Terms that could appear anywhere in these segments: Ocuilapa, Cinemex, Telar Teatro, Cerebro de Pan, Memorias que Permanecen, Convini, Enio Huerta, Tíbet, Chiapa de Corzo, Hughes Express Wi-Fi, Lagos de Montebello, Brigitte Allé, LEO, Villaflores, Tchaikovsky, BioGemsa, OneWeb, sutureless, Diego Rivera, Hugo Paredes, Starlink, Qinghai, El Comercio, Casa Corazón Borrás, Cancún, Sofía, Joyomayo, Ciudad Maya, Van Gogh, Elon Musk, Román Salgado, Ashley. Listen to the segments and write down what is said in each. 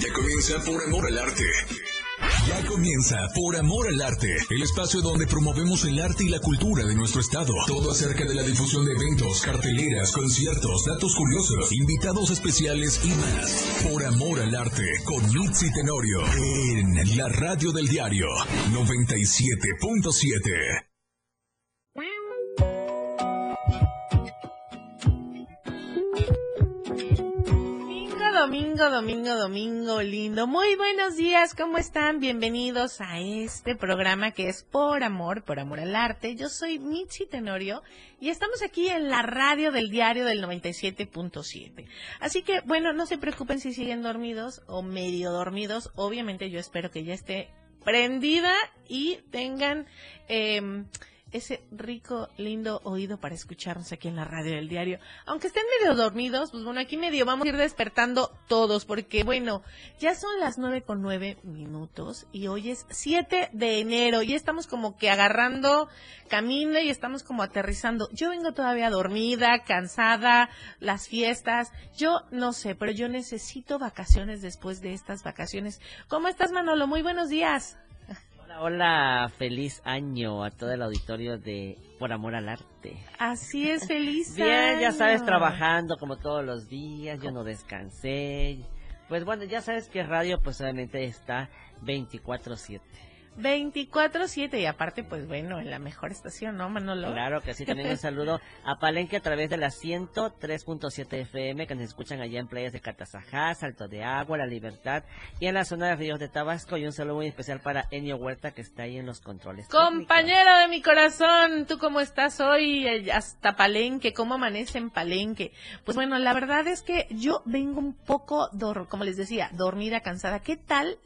Ya comienza Por Amor al Arte. Ya comienza Por Amor al Arte, el espacio donde promovemos el arte y la cultura de nuestro estado. Todo acerca de la difusión de eventos, carteleras, conciertos, datos curiosos, invitados especiales y más. Por Amor al Arte, con Mitzy Tenorio, en la radio del diario 97.7. Domingo lindo. Muy buenos días, ¿cómo están? Bienvenidos a este programa que es Por Amor al Arte. Yo soy Mitzy Tenorio y estamos aquí en la radio del diario del 97.7. Así que, bueno, no se preocupen si siguen dormidos o medio dormidos. Obviamente yo espero que ya esté prendida y tengan ese rico, lindo oído para escucharnos aquí en la radio del diario. Aunque estén medio dormidos, pues bueno, aquí medio vamos a ir despertando todos, porque bueno, ya son las 9:09 y hoy es 7 de enero, y estamos como que agarrando camino y estamos como aterrizando. Yo vengo todavía dormida, cansada, las fiestas, yo no sé, pero yo necesito vacaciones después de estas vacaciones. ¿Cómo estás, Manolo? Muy buenos días. Hola, feliz año a todo el auditorio de Por Amor al Arte. Así es, feliz año. Bien, ya sabes, trabajando como todos los días, yo no descansé. Pues bueno, ya sabes que radio pues obviamente está 24/7. 24/7 y aparte pues bueno, en la mejor estación, ¿no, Manolo? Claro que sí, también un saludo a Palenque a través de la 103.7FM que nos escuchan allá en playas de Catasajá, Salto de Agua, La Libertad y en la zona de Ríos de Tabasco, y un saludo muy especial para Enio Huerta que está ahí en los controles. Compañero de mi corazón, ¿tú cómo estás hoy hasta Palenque? ¿Cómo amanece en Palenque? Pues bueno, la verdad es que yo vengo un poco, como les decía, dormida, cansada. ¿Qué tal?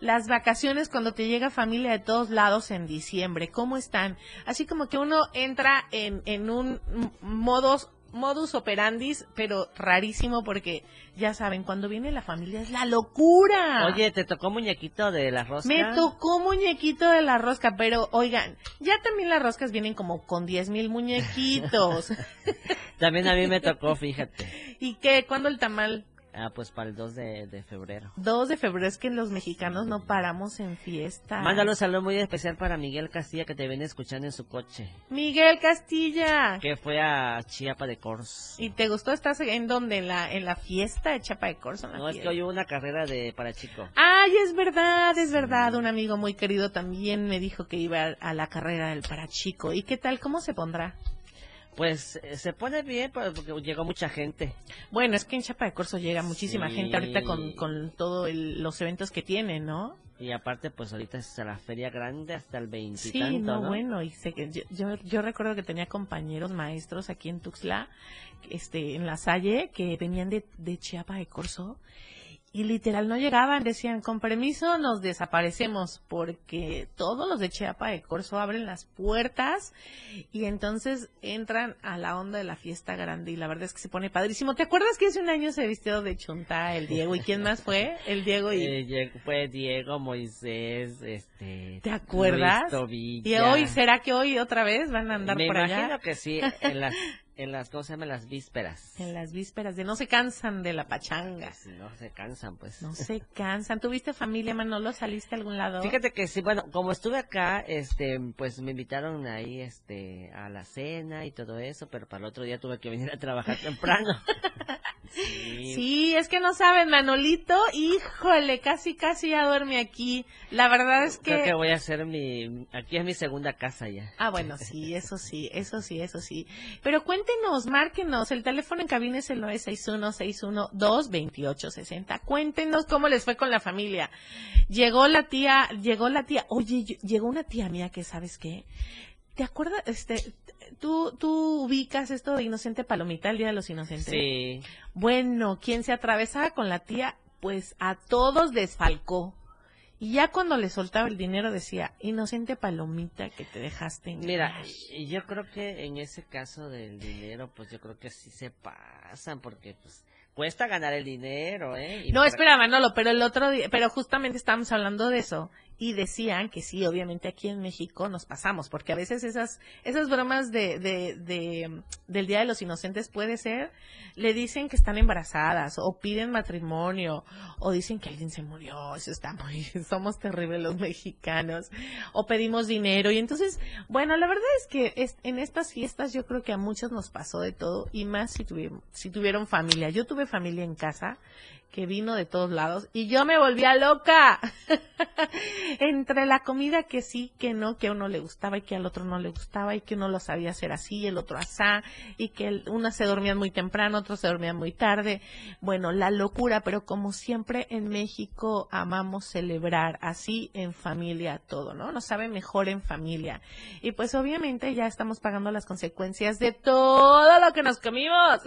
Las vacaciones cuando te llega familia de todos lados en diciembre, ¿cómo están? Así como que uno entra en un modus operandi, pero rarísimo, porque ya saben, cuando viene la familia es la locura. Oye, ¿te tocó muñequito de la rosca? Me tocó muñequito de la rosca, pero oigan, ya también las roscas vienen como con 10,000 muñequitos. También a mí me tocó, fíjate. ¿Y qué? ¿Cuándo el tamal? Ah, pues para el 2 de febrero. 2 de febrero, es que los mexicanos no paramos en fiesta. Mándalo un saludo muy especial para Miguel Castilla, que te viene escuchando en su coche. ¡Miguel Castilla! Que fue a Chiapa de Corzo. ¿Y te gustó? ¿Estás en dónde? ¿En la fiesta de Chiapa de Corzo? No, es que hoy hubo una carrera de Parachico. ¡Ay, es verdad! Un amigo muy querido también me dijo que iba a la carrera del Parachico. ¿Y qué tal? ¿Cómo se pondrá? Pues se pone bien porque llegó mucha gente. Bueno, es que en Chiapa de Corzo llega muchísima gente ahorita con todos los eventos que tiene, ¿no? Y aparte, pues ahorita es la feria grande hasta el 20 y tanto, ¿no? Bueno, y yo recuerdo que tenía compañeros maestros aquí en Tuxtla, en La Salle, que venían de Chiapa de Corzo. Y literal no llegaban, decían, con permiso nos desaparecemos, porque todos los de Chiapa de Corzo abren las puertas y entonces entran a la onda de la fiesta grande, y la verdad es que se pone padrísimo. ¿Te acuerdas que hace un año se vistió de chunta el Diego? ¿Y quién más fue? El Diego y... fue Diego, Moisés, ¿te acuerdas? Y hoy, ¿será que hoy otra vez van a andar por allá? Me imagino que sí, en las cosas, en las vísperas. En las vísperas, de no se cansan de la pachanga. Sí, no se cansan, pues. No se cansan. ¿Tuviste familia, Manolo? ¿Saliste a algún lado? Fíjate que sí, bueno, como estuve acá, pues me invitaron ahí, a la cena y todo eso, pero para el otro día tuve que venir a trabajar temprano. Sí, es que no saben, Manolito, híjole, casi ya duerme aquí. La verdad es que... Creo que voy a hacer aquí es mi segunda casa ya. Ah, bueno, sí, eso sí. Pero cuéntenos, márquenos, el teléfono en cabina es el 961-612-2860. Cuéntenos cómo les fue con la familia. Llegó la tía, oye, llegó una tía mía que, ¿sabes qué? ¿Te acuerdas? ¿Tú ubicas esto de Inocente Palomita, el Día de los Inocentes? Sí. Bueno, quien se atravesaba con la tía, pues a todos desfalcó. Y ya cuando le soltaba el dinero decía, Inocente Palomita, que te dejaste engañar. Mira, yo creo que en ese caso del dinero, pues yo creo que sí se pasan, porque pues cuesta ganar el dinero, ¿eh? No, espera, Manolo, pero el otro día, pero justamente estábamos hablando de eso. y decían que sí, obviamente aquí en México nos pasamos, porque a veces esas bromas del Día de los Inocentes puede ser, le dicen que están embarazadas, o piden matrimonio, o dicen que alguien se murió, eso está muy, somos terribles los mexicanos, o pedimos dinero, y entonces, bueno, la verdad es que en estas fiestas yo creo que a muchos nos pasó de todo, y más si tuvieron familia. Yo tuve familia en casa, que vino de todos lados, y yo me volvía loca, entre la comida que sí, que no, que a uno le gustaba y que al otro no le gustaba, y que uno lo sabía hacer así, y el otro asá, y que unas se dormían muy temprano, otros se dormían muy tarde, bueno, la locura, pero como siempre en México amamos celebrar así en familia todo, ¿no? Nos sabe mejor en familia, y pues obviamente ya estamos pagando las consecuencias de todo lo que nos comimos,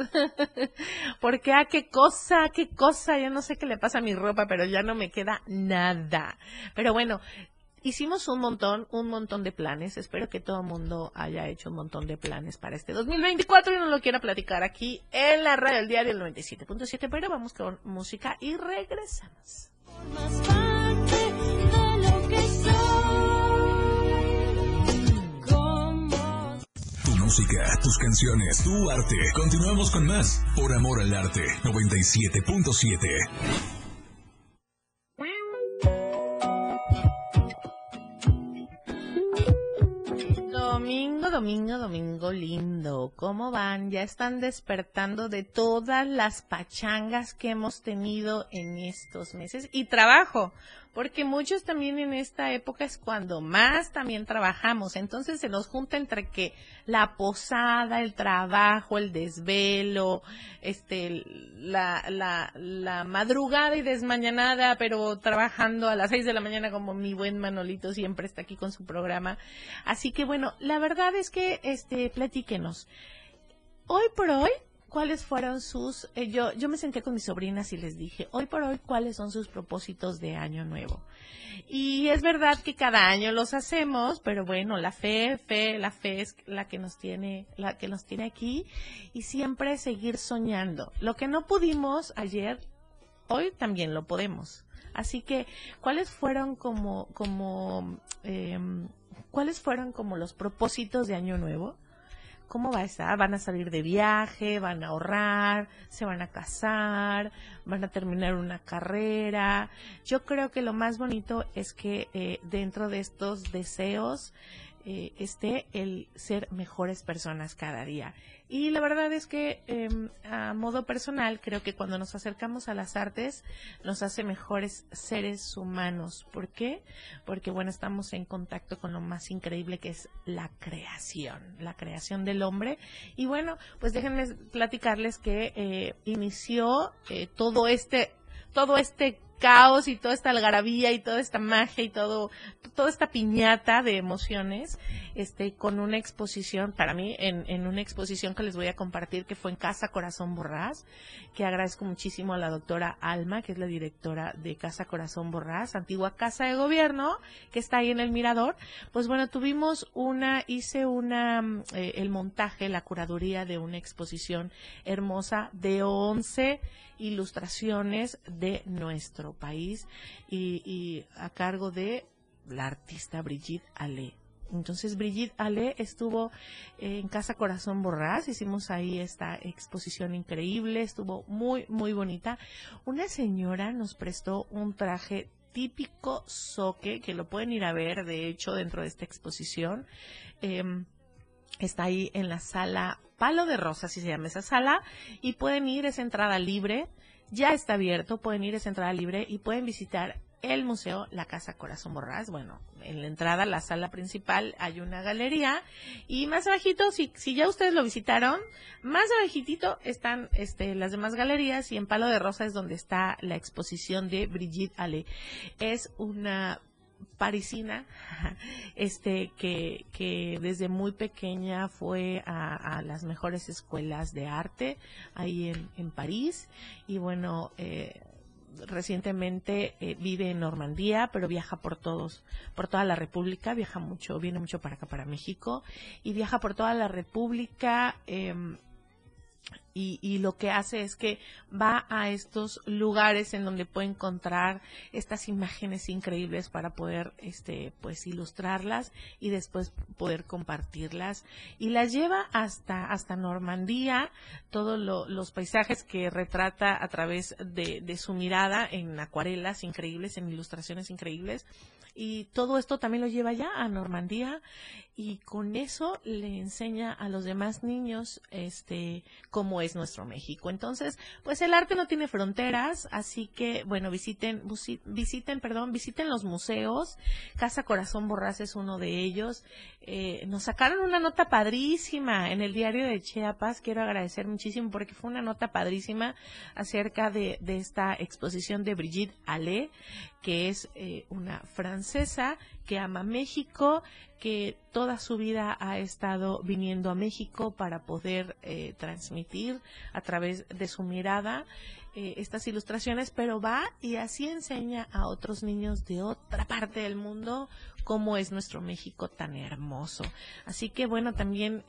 porque qué cosa, yo no sé qué le pasa a mi ropa, pero ya no me queda nada. Pero bueno, hicimos un montón de planes. Espero que todo el mundo haya hecho un montón de planes para este 2024 y no lo quiera platicar aquí en la radio del diario 97.7, pero vamos con música y regresamos. Música, tus canciones, tu arte. Continuamos con más Por Amor al Arte, 97.7. Domingo lindo. ¿Cómo van? Ya están despertando de todas las pachangas que hemos tenido en estos meses. Y trabajo, porque muchos también en esta época es cuando más también trabajamos. Entonces se nos junta entre que la posada, el trabajo, el desvelo, la madrugada y desmañanada, pero trabajando a las 6 de la mañana, como mi buen Manolito siempre está aquí con su programa. Así que bueno, la verdad es que platíquenos. Hoy por hoy, ¿cuáles fueron sus...? Yo me senté con mis sobrinas y les dije, hoy por hoy, ¿cuáles son sus propósitos de año nuevo? Y es verdad que cada año los hacemos, pero bueno, la fe es la que nos tiene aquí, y siempre seguir soñando. Lo que no pudimos ayer, hoy también lo podemos. Así que, ¿cuáles fueron como los propósitos de año nuevo? ¿Cómo va a estar? ¿Van a salir de viaje? ¿Van a ahorrar? ¿Se van a casar? ¿Van a terminar una carrera? Yo creo que lo más bonito es que dentro de estos deseos esté el ser mejores personas cada día. Y la verdad es que a modo personal creo que cuando nos acercamos a las artes nos hace mejores seres humanos. ¿Por qué? Porque bueno, estamos en contacto con lo más increíble que es la creación del hombre. Y bueno, pues déjenme platicarles que inició todo este caos y toda esta algarabía y toda esta magia y toda esta piñata de emociones, con una exposición, para mí, en una exposición que les voy a compartir, que fue en Casa Corazón Borrás, que agradezco muchísimo a la doctora Alma, que es la directora de Casa Corazón Borrás, antigua Casa de Gobierno, que está ahí en el Mirador. Pues bueno, hice el montaje, la curaduría de una exposición hermosa de 11 ilustraciones de nuestro país y a cargo de la artista Brigitte Allé. Entonces Brigitte Allé estuvo en Casa Corazón Borrás, hicimos ahí esta exposición increíble, estuvo muy, muy bonita. Una señora nos prestó un traje típico zoque, que lo pueden ir a ver, de hecho, dentro de esta exposición. Está ahí en la sala Palo de Rosa, así se llama esa sala, y pueden ir, es entrada libre, ya está abierto, pueden ir, es entrada libre, y pueden visitar el museo, la Casa Corazón Borrás. Bueno, en la entrada, la sala principal, hay una galería, y más abajito, si ya ustedes lo visitaron, más abajitito están las demás galerías, y en Palo de Rosa es donde está la exposición de Brigitte Allé. Es una parisina, que desde muy pequeña fue a las mejores escuelas de arte ahí en París, y bueno, recientemente vive en Normandía, pero viaja por toda la República, viaja mucho, viene mucho para acá, para México, y viaja por toda la República Y lo que hace es que va a estos lugares en donde puede encontrar estas imágenes increíbles para poder pues ilustrarlas y después poder compartirlas, y las lleva hasta Normandía, todos los paisajes que retrata a través de su mirada en acuarelas increíbles, en ilustraciones increíbles, y todo esto también lo lleva ya a Normandía, y con eso le enseña a los demás niños cómo es nuestro México. Entonces, pues el arte no tiene fronteras, así que bueno, visiten los museos. Casa Corazón Borrás es uno de ellos. Nos sacaron una nota padrísima en el Diario de Chiapas, quiero agradecer muchísimo porque fue una nota padrísima acerca de esta exposición de Brigitte Allé, que es una francesa que ama México, que toda su vida ha estado viniendo a México para poder transmitir a través de su mirada estas ilustraciones, pero va y así enseña a otros niños de otra parte del mundo cómo es nuestro México tan hermoso. Así que bueno, también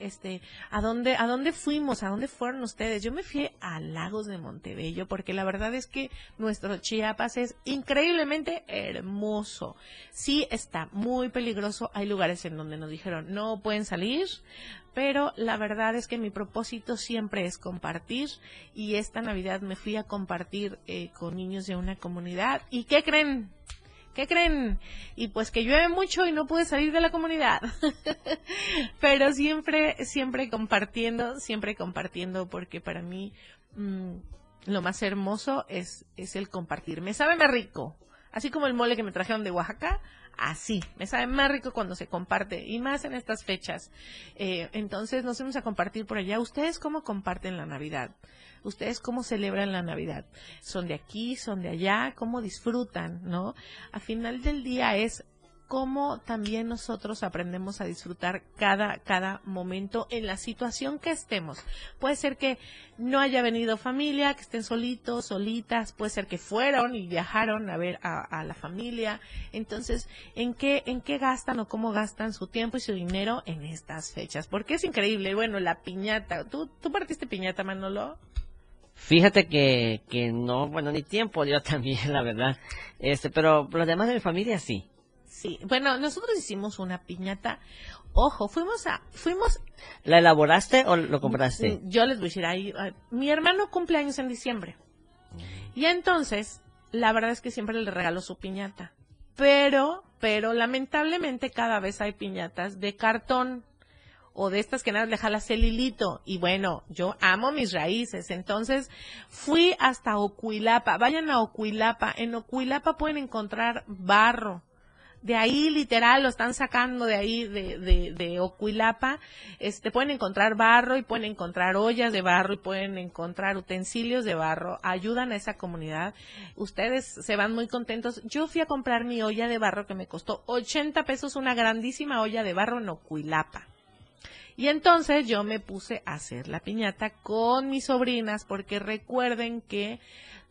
¿a dónde fuimos? ¿A dónde fueron ustedes? Yo me fui a Lagos de Montebello porque la verdad es que nuestro Chiapas es increíblemente hermoso. Sí, está muy peligroso. Hay lugares en donde nos dijeron no pueden salir, pero la verdad es que mi propósito siempre es compartir, y esta Navidad me fui a compartir con niños de una comunidad. ¿Y qué creen? ¿Qué creen? Y pues que llueve mucho y no pude salir de la comunidad. Pero siempre compartiendo, porque para mí lo más hermoso es el compartir. Me sabe más rico, así como el mole que me trajeron de Oaxaca. Así, me sabe más rico cuando se comparte, y más en estas fechas. Entonces nos vamos a compartir por allá. ¿Ustedes cómo comparten la Navidad? ¿Ustedes cómo celebran la Navidad? ¿Son de aquí? ¿Son de allá? ¿Cómo disfrutan? ¿No? A final del día es cómo también nosotros aprendemos a disfrutar cada momento en la situación que estemos. Puede ser que no haya venido familia, que estén solitos, solitas, puede ser que fueron y viajaron a ver a la familia. Entonces, ¿en qué gastan o cómo gastan su tiempo y su dinero en estas fechas? Porque es increíble. Bueno, la piñata. ¿Tú partiste piñata, Manolo? Fíjate que no, bueno, ni tiempo yo también, la verdad. Pero los demás de mi familia sí. Sí, bueno, nosotros hicimos una piñata. Ojo, fuimos. ¿La elaboraste o lo compraste? Yo les voy a decir, mi hermano cumple años en diciembre. Y entonces, la verdad es que siempre le regaló su piñata. Pero lamentablemente cada vez hay piñatas de cartón, o de estas que nada le jalas el hilito, y bueno, yo amo mis raíces, entonces fui hasta Ocuilapa. Vayan a Ocuilapa, en Ocuilapa pueden encontrar barro. De ahí, literal, lo están sacando de ahí, de Ocuilapa. Pueden encontrar barro, y pueden encontrar ollas de barro, y pueden encontrar utensilios de barro. Ayudan a esa comunidad. Ustedes se van muy contentos. Yo fui a comprar mi olla de barro que me costó 80 pesos, una grandísima olla de barro en Ocuilapa. Y entonces yo me puse a hacer la piñata con mis sobrinas, porque recuerden que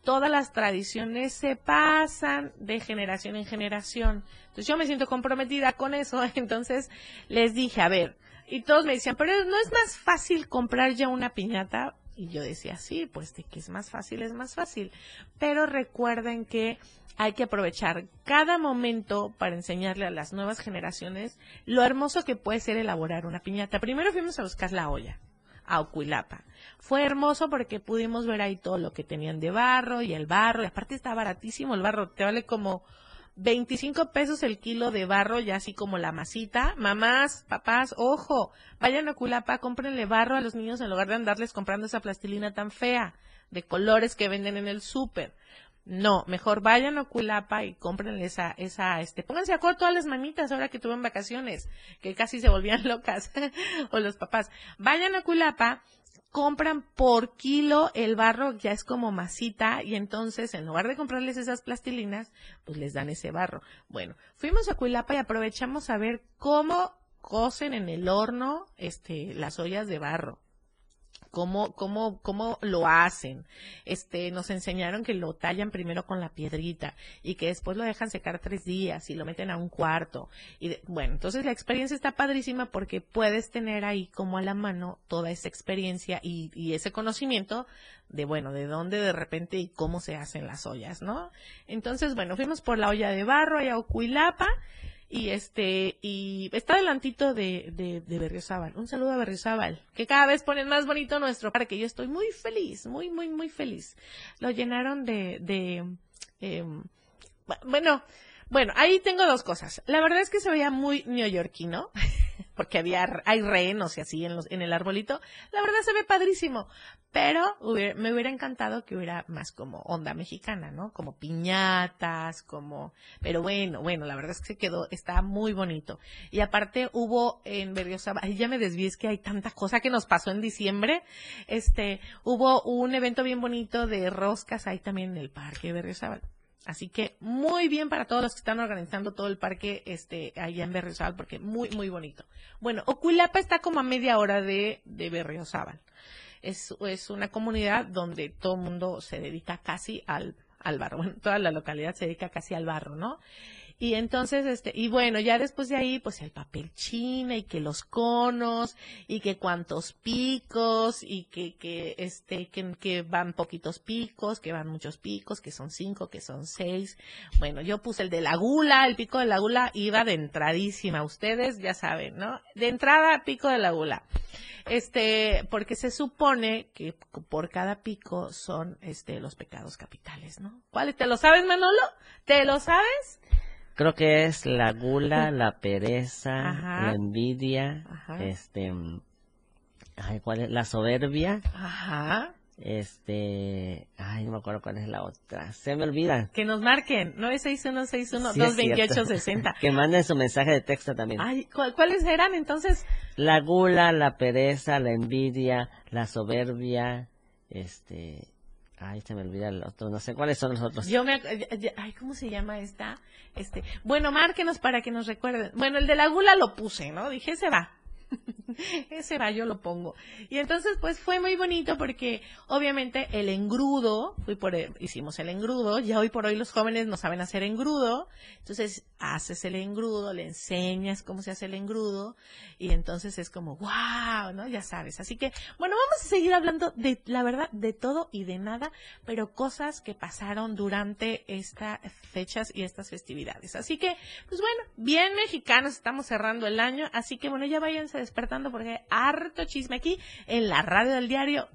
todas las tradiciones se pasan de generación en generación. Entonces yo me siento comprometida con eso. Entonces les dije, a ver, y todos me decían, pero ¿no es más fácil comprar ya una piñata? Y yo decía, sí, pues de que es más fácil. Pero recuerden que hay que aprovechar cada momento para enseñarle a las nuevas generaciones lo hermoso que puede ser elaborar una piñata. Primero fuimos a buscar la olla, a Ocuilapa. Fue hermoso porque pudimos ver ahí todo lo que tenían de barro, y el barro, y aparte está baratísimo el barro, te vale como 25 pesos el kilo de barro, ya así como la masita. Mamás, papás, ojo, vayan a Ocuilapa, cómprenle barro a los niños en lugar de andarles comprando esa plastilina tan fea de colores que venden en el súper. No, mejor vayan a Ocuilapa y cómprenle pónganse de acuerdo todas las mamitas ahora que tuvieron vacaciones, que casi se volvían locas, o los papás. Vayan a Ocuilapa, compran por kilo el barro, ya es como masita, y entonces en lugar de comprarles esas plastilinas, pues les dan ese barro. Bueno, fuimos a Ocuilapa y aprovechamos a ver cómo cocen en el horno las ollas de barro. cómo lo hacen. Nos enseñaron que lo tallan primero con la piedrita y que después lo dejan secar 3 días y lo meten a un cuarto. Y bueno, entonces la experiencia está padrísima porque puedes tener ahí como a la mano toda esa experiencia y ese conocimiento de, bueno, de dónde de repente y cómo se hacen las ollas, ¿no? Entonces, bueno, fuimos por la olla de barro allá a Ocuilapa. Y y está adelantito de Berriozábal. Un saludo a Berriozábal, que cada vez ponen más bonito nuestro parque. Yo estoy muy feliz, muy, muy, muy feliz. Lo llenaron bueno, ahí tengo 2 cosas. La verdad es que se veía muy neoyorquino, porque hay rehenos y así en el arbolito. La verdad se ve padrísimo, pero me hubiera encantado que hubiera más como onda mexicana, ¿no? Como piñatas, pero bueno, la verdad es que está muy bonito. Y aparte hubo en Berriozábal, ya me desvié, es que hay tanta cosa que nos pasó en diciembre. Hubo un evento bien bonito de roscas ahí también en el parque de Berriozábal. Así que muy bien para todos los que están organizando todo el parque allá en Berriozábal, porque muy, muy bonito. Bueno, Ocuilapa está como a media hora de Berriozábal. Es una comunidad donde todo el mundo se dedica casi al barro. Bueno, toda la localidad se dedica casi al barro, ¿no? Y entonces, y bueno, ya después de ahí, pues el papel china y que los conos y que cuantos picos y que van poquitos picos, que van muchos picos, que son 5, que son 6. Bueno, yo puse el de la gula, el pico de la gula iba de entradísima. Ustedes ya saben, ¿no? De entrada, pico de la gula. Porque se supone que por cada pico son, los pecados capitales, ¿no? ¿Cuáles? ¿Te lo sabes, Manolo? ¿Te lo sabes? Creo que es la gula, la pereza, la envidia, ¿cuál es? La soberbia, no me acuerdo cuál es la otra, se me olvida. Que nos marquen, 961-612-2860. Que manden su mensaje de texto también. Ay, ¿cuáles eran entonces? La gula, la pereza, la envidia, la soberbia, Ay, se me olvida el otro, no sé cuáles son los otros. ¿Cómo se llama esta? Bueno, márquenos para que nos recuerden. Bueno, el de la gula lo puse, ¿no? Dije, ese va. Ese va, yo lo pongo. Y entonces, pues, fue muy bonito porque, obviamente, el engrudo, hicimos el engrudo, ya hoy por hoy los jóvenes no saben hacer engrudo, entonces haces el engrudo, le enseñas cómo se hace el engrudo, y entonces es como, wow, ¿no? Ya sabes. Así que, bueno, vamos a seguir hablando de, la verdad, de todo y de nada, pero cosas que pasaron durante estas fechas y estas festividades. Así que, pues bueno, bien mexicanos, estamos cerrando el año, así que, bueno, ya váyanse despertando porque hay harto chisme aquí en la radio del diario.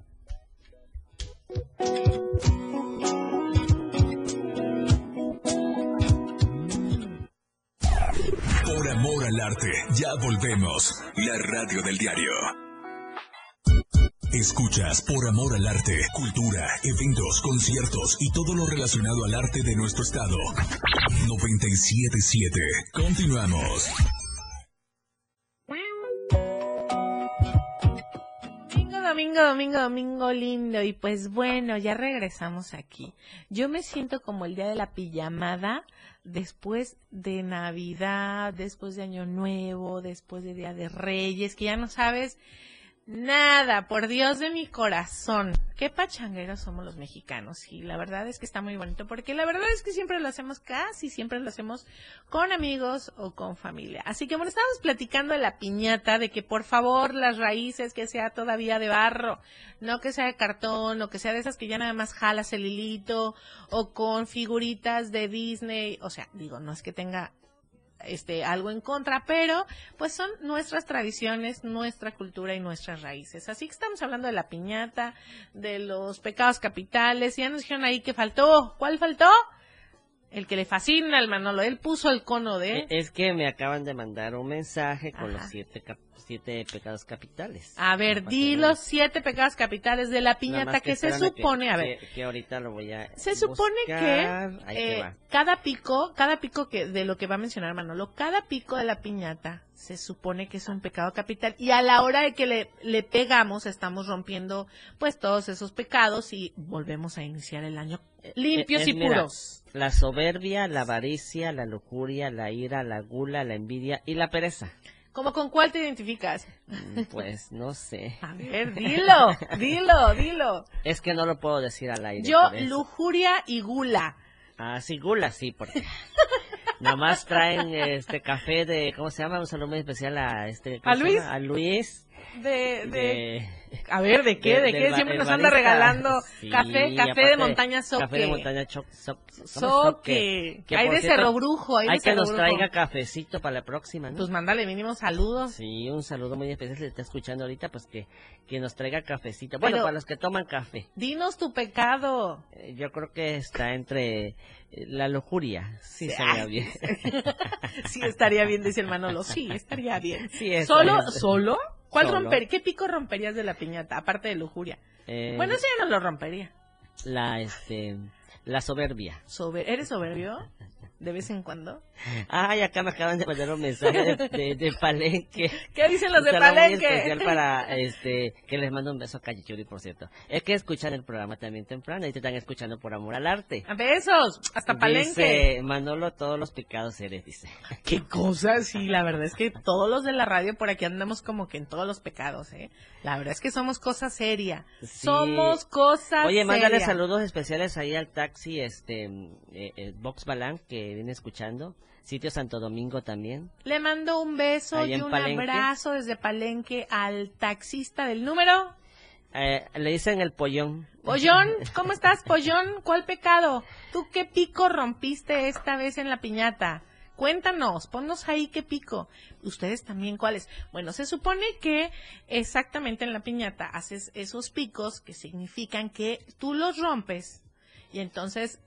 Por amor al arte, ya volvemos. La radio del diario. Escuchas Por amor al arte, cultura, eventos, conciertos y todo lo relacionado al arte de nuestro estado. 97.7. Continuamos. Domingo lindo, y pues bueno, ya regresamos aquí. Yo me siento como el día de la pijamada después de Navidad, después de Año Nuevo, después de Día de Reyes, que ya no sabes nada, por Dios de mi corazón. Qué pachangueros somos los mexicanos, y la verdad es que está muy bonito, porque la verdad es que siempre lo hacemos, casi siempre lo hacemos con amigos o con familia. Así que bueno, estábamos platicando de la piñata, de que por favor las raíces que sea todavía de barro, no que sea de cartón, o que sea de esas que ya nada más jalas el hilito, o con figuritas de Disney, o sea, digo, no es que tenga algo en contra, pero pues son nuestras tradiciones, nuestra cultura y nuestras raíces. Así que estamos hablando de la piñata, de los pecados capitales, y ya nos dijeron ahí que faltó. ¿Cuál faltó? El que le fascina al Manolo, él puso el cono de... Es que me acaban de mandar un mensaje con los 7 pecados capitales. A ver, di los 7 pecados capitales de la piñata que se supone... a ver, que ahorita lo voy a se buscar. Supone que cada pico que de lo que va a mencionar Manolo, cada pico de la piñata se supone que es un pecado capital, y a la hora de que le pegamos estamos rompiendo pues todos esos pecados y volvemos a iniciar el año limpios y puros. La soberbia, la avaricia, la lujuria, la ira, la gula, la envidia y la pereza. ¿Cómo con cuál te identificas? Pues no sé. A ver, dilo. Es que no lo puedo decir al aire. Yo, lujuria y gula. Ah, sí, gula, sí, porque... Nada más traen este café de... ¿Cómo se llama? Un saludo muy especial a este... ¿A Luis? A Luis. A ver, ¿de qué? ¿De qué? Siempre nos anda regalando café de montaña soque. Café de montaña soque. Hay de Cerro Brujo. Hay que nos traiga cafecito para la próxima, ¿no? Pues mándale mínimo saludos. Sí, un saludo muy especial. Si le está escuchando ahorita, pues que nos traiga cafecito. Bueno, para los que toman café. Dinos tu pecado. Yo creo que está entre... La lujuria, sí estaría bien. Sí estaría bien, dice el Manolo. Sí, estaría bien. Sí, ¿Solo? ¿Cuál romper? ¿Qué pico romperías de la piñata, aparte de lujuria? Bueno, eso ya no lo rompería. La soberbia. ¿Eres soberbio? ¿De vez en cuando? Ay, acá me acaban de mandar un mensaje de Palenque. ¿Qué dicen los de Palenque? Muy especial para, que les mando un beso a Cachichuri, por cierto. Es que escuchan el programa también temprano y te están escuchando por amor al arte. ¡Besos! ¡Hasta Palenque! Dice, Manolo, todos los picados eres, dice. ¡Qué cosa! Sí, la verdad es que todos los de la radio por aquí andamos como que en todos los pecados, ¿eh? La verdad es que somos cosa seria. Sí. Somos cosa seria. Oye, mándale saludos especiales ahí al taxi, Vox Balán, que viene escuchando, sitio Santo Domingo también. Le mando un beso allá y un abrazo desde Palenque al taxista del número. Le dicen el Pollón. Pollón, ¿cómo estás, Pollón? ¿Cuál pecado? ¿Tú qué pico rompiste esta vez en la piñata? Cuéntanos, ponnos ahí qué pico. Ustedes también, ¿cuáles? Bueno, se supone que exactamente en la piñata haces esos picos que significan que tú los rompes y entonces...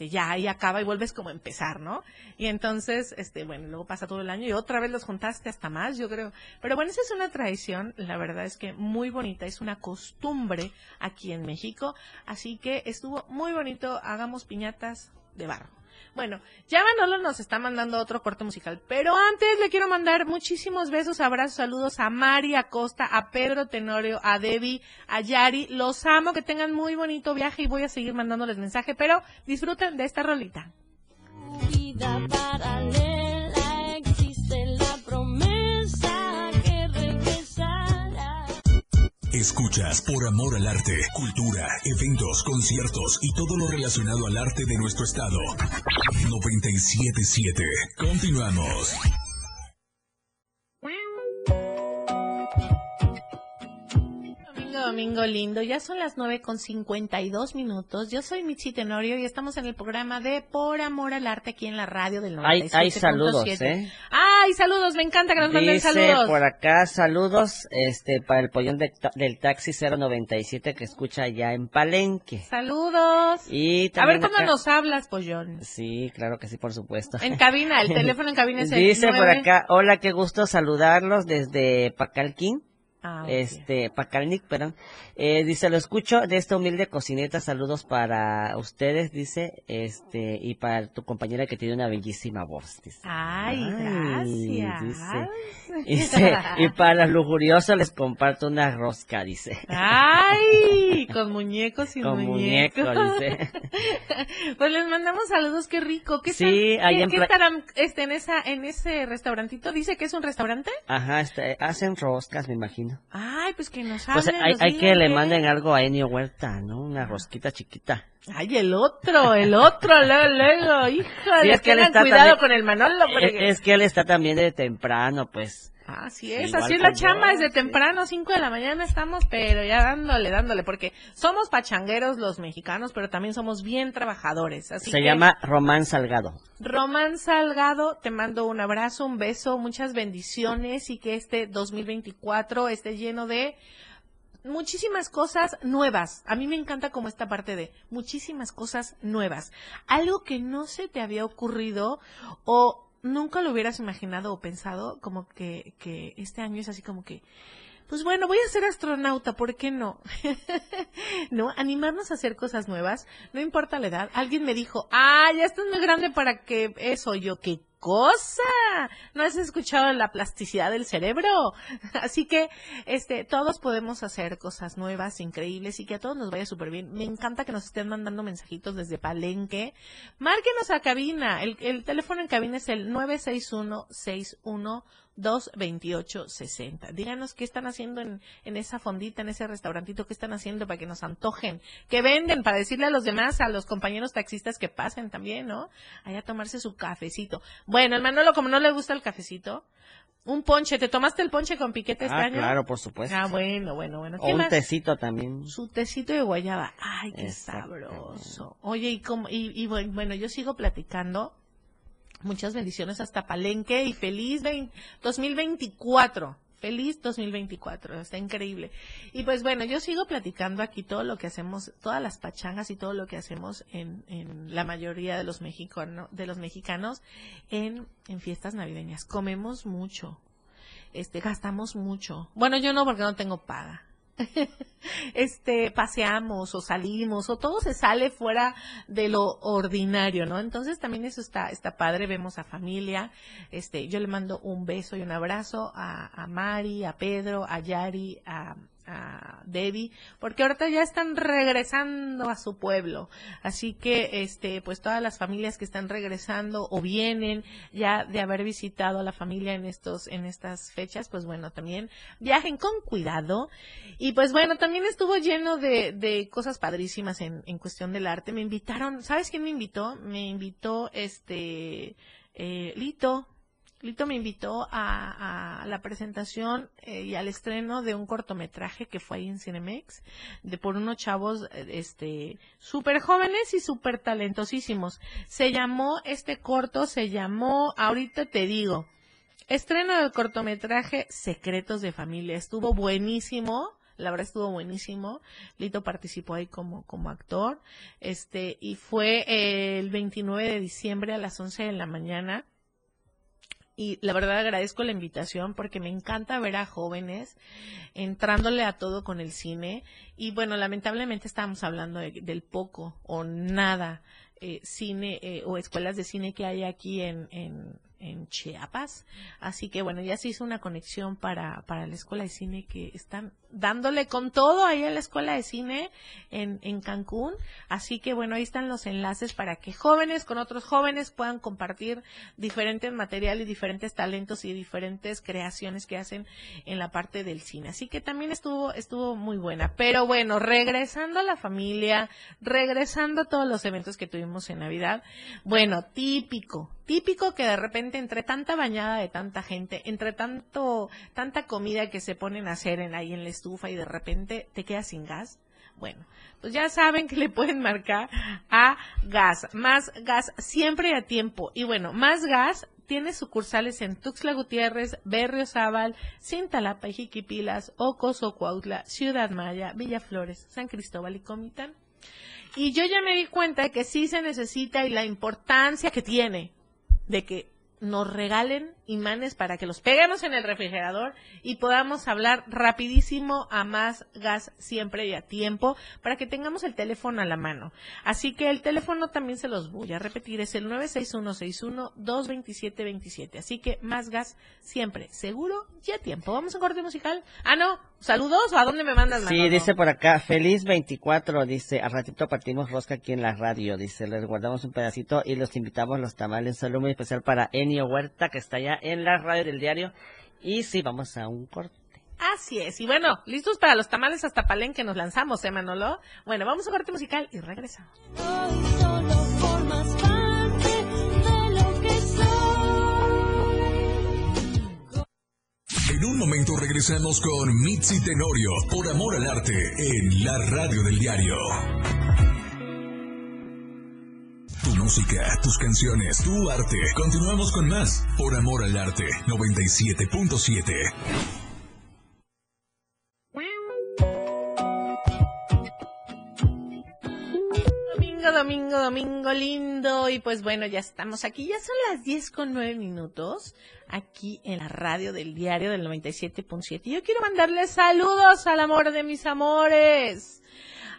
ya ahí acaba y vuelves como a empezar, ¿no? Y entonces, bueno, luego pasa todo el año y otra vez los juntaste hasta más, yo creo. Pero bueno, esa es una tradición, la verdad es que muy bonita, es una costumbre aquí en México, así que estuvo muy bonito, hagamos piñatas de barro. Bueno, ya Manolo nos está mandando otro corte musical, pero antes le quiero mandar muchísimos besos, abrazos, saludos a Mari Acosta, a Pedro Tenorio, a Debbie, a Yari, los amo, que tengan muy bonito viaje y voy a seguir mandándoles mensaje, pero disfruten de esta rolita. Vida paralela, existe la promesa que regresará. Escuchas Por Amor al Arte, cultura, eventos, conciertos y todo lo relacionado al arte de nuestro estado. 97.7. Continuamos. Domingo lindo, ya son las 9:52. Yo soy Mitzy Tenorio y estamos en el programa de Por Amor al Arte aquí en la radio del 97.7. Hay saludos, 7. ¿Eh? ¡Ay, saludos! Me encanta que nos manden saludos. Por acá, saludos para el Pollón del Taxi 097 que escucha allá en Palenque. ¡Saludos! Y a ver cómo acá... nos hablas, Pollón. Sí, claro que sí, por supuesto. En cabina, el teléfono en cabina es el Dice 9. Por acá, hola, qué gusto saludarlos desde Pacalquín. Ah, okay. Pacalnic, perdón. Dice, lo escucho de esta humilde cocineta. Saludos para ustedes, dice, y para tu compañera que tiene una bellísima voz. Dice. Ay, gracias. Dice, y para los lujuriosos les comparto una rosca, dice. Ay, con muñecos y con muñecos. Dice. Pues les mandamos saludos, qué rico. ¿Qué sí, ahí en en ese restaurantito? Dice que es un restaurante. Ajá, hacen roscas, me imagino. Ay, pues que nos hablen. Pues hay que le manden algo a Enio Huerta, ¿no? Una rosquita chiquita. Ay, el otro, luego, híjole. Sí, es que tengan cuidado también, con el Manolo. Porque... Es que él está también de temprano, pues. Así es, así es la chamba, desde temprano, 5 de la mañana estamos, pero ya dándole, porque somos pachangueros los mexicanos, pero también somos bien trabajadores. Así se llama Román Salgado. Román Salgado, te mando un abrazo, un beso, muchas bendiciones y que este 2024 esté lleno de muchísimas cosas nuevas. A mí me encanta como esta parte de muchísimas cosas nuevas. Algo que no se te había ocurrido o... nunca lo hubieras imaginado o pensado, como que este año es así como que, pues bueno, voy a ser astronauta, ¿por qué no? No, animarnos a hacer cosas nuevas, no importa la edad. Alguien me dijo, ya estás muy grande para que eso, yo qué cosa, ¿no has escuchado la plasticidad del cerebro? Así que todos podemos hacer cosas nuevas, increíbles y que a todos nos vaya súper bien. Me encanta que nos estén mandando mensajitos desde Palenque. Márquenos a cabina, el teléfono en cabina es el 961 61 22860. Díganos qué están haciendo en esa fondita, en ese restaurantito, qué están haciendo para que nos antojen, qué venden para decirle a los demás, a los compañeros taxistas que pasen también, ¿no? Allá tomarse su cafecito. Bueno, el Manolo, como no le gusta el cafecito, un ponche. ¿Te tomaste el ponche con piquete este año? Claro, por supuesto. Ah, bueno. O un más? Tecito también. Su tecito de guayaba. Ay, qué sabroso. Oye, y bueno, yo sigo platicando. Muchas bendiciones hasta Palenque y feliz 2024. Feliz 2024, está increíble. Y pues bueno, yo sigo platicando aquí todo lo que hacemos, todas las pachangas y todo lo que hacemos en la mayoría de los mexicanos en fiestas navideñas. Comemos mucho, gastamos mucho. Bueno, yo no, porque no tengo paga. Paseamos o salimos o todo se sale fuera de lo ordinario, ¿no? Entonces también eso está padre, vemos a familia. Yo le mando un beso y un abrazo a Mari, a Pedro, a Yari, a Debbie, porque ahorita ya están regresando a su pueblo, así que pues todas las familias que están regresando o vienen ya de haber visitado a la familia en estas fechas, pues bueno, también viajen con cuidado. Y pues bueno, también estuvo lleno de cosas padrísimas en cuestión del arte. Me invitaron, ¿sabes quién me invitó? Me invitó Lito. Lito me invitó a la presentación y al estreno de un cortometraje que fue ahí en Cinemex, por unos chavos súper jóvenes y súper talentosísimos. Se llamó, ahorita te digo, estreno del cortometraje Secretos de Familia. Estuvo buenísimo. La verdad estuvo buenísimo. Lito participó ahí como actor. Y fue el 29 de diciembre a las 11 de la mañana. Y la verdad agradezco la invitación porque me encanta ver a jóvenes entrándole a todo con el cine. Y bueno, lamentablemente estábamos hablando del poco o nada cine o escuelas de cine que hay aquí en Chiapas. Así que bueno, ya se hizo una conexión para la escuela de cine que están dándole con todo ahí a la escuela de cine en Cancún. Así que bueno, ahí están los enlaces para que jóvenes con otros jóvenes puedan compartir diferentes materiales, diferentes talentos y diferentes creaciones que hacen en la parte del cine. Así que también estuvo muy buena. Pero bueno, regresando a la familia, regresando a todos los eventos que tuvimos en Navidad, bueno, típico que de repente entre tanta bañada de tanta gente, entre tanta comida que se ponen a hacer ahí en la estufa y de repente te quedas sin gas. Bueno, pues ya saben que le pueden marcar a Gas, Más Gas, siempre a tiempo. Y bueno, Más Gas tiene sucursales en Tuxtla Gutiérrez, Berriozábal, Cintalapa y Jiquipilas, Ocoso, Cuautla, Ciudad Maya, Villaflores, San Cristóbal y Comitán. Y yo ya me di cuenta de que sí se necesita y la importancia que tiene de que nos regalen imanes para que los peguemos en el refrigerador y podamos hablar rapidísimo a Más Gas siempre y a tiempo para que tengamos el teléfono a la mano. Así que el teléfono también se los voy a repetir, es el 96161-22727. Así que Más Gas siempre, seguro y a tiempo. Vamos a un corte musical. Ah, no, saludos, ¿o a dónde me mandas, Manolo? Sí, dice por acá, feliz 24, dice, al ratito partimos rosca aquí en la radio, dice, les guardamos un pedacito y los invitamos los tamales. Un saludo muy especial para Enio Huerta, que está allá en la radio del diario, y sí, vamos a un corte. Así es, y bueno, listos para los tamales hasta Palenque, nos lanzamos, Manolo? Bueno, vamos a un corte musical y regresamos. Hoy solo formas parte de lo que soy. En un momento regresamos con Mitzy Tenorio, Por Amor al Arte, en la radio del diario. Tu música, tus canciones, tu arte. Continuamos con más Por Amor al Arte, 97.7. Domingo lindo. Y pues bueno, ya estamos aquí, ya son las 10:09 aquí en la radio del diario del 97.7. Yo quiero mandarles saludos al amor de mis amores,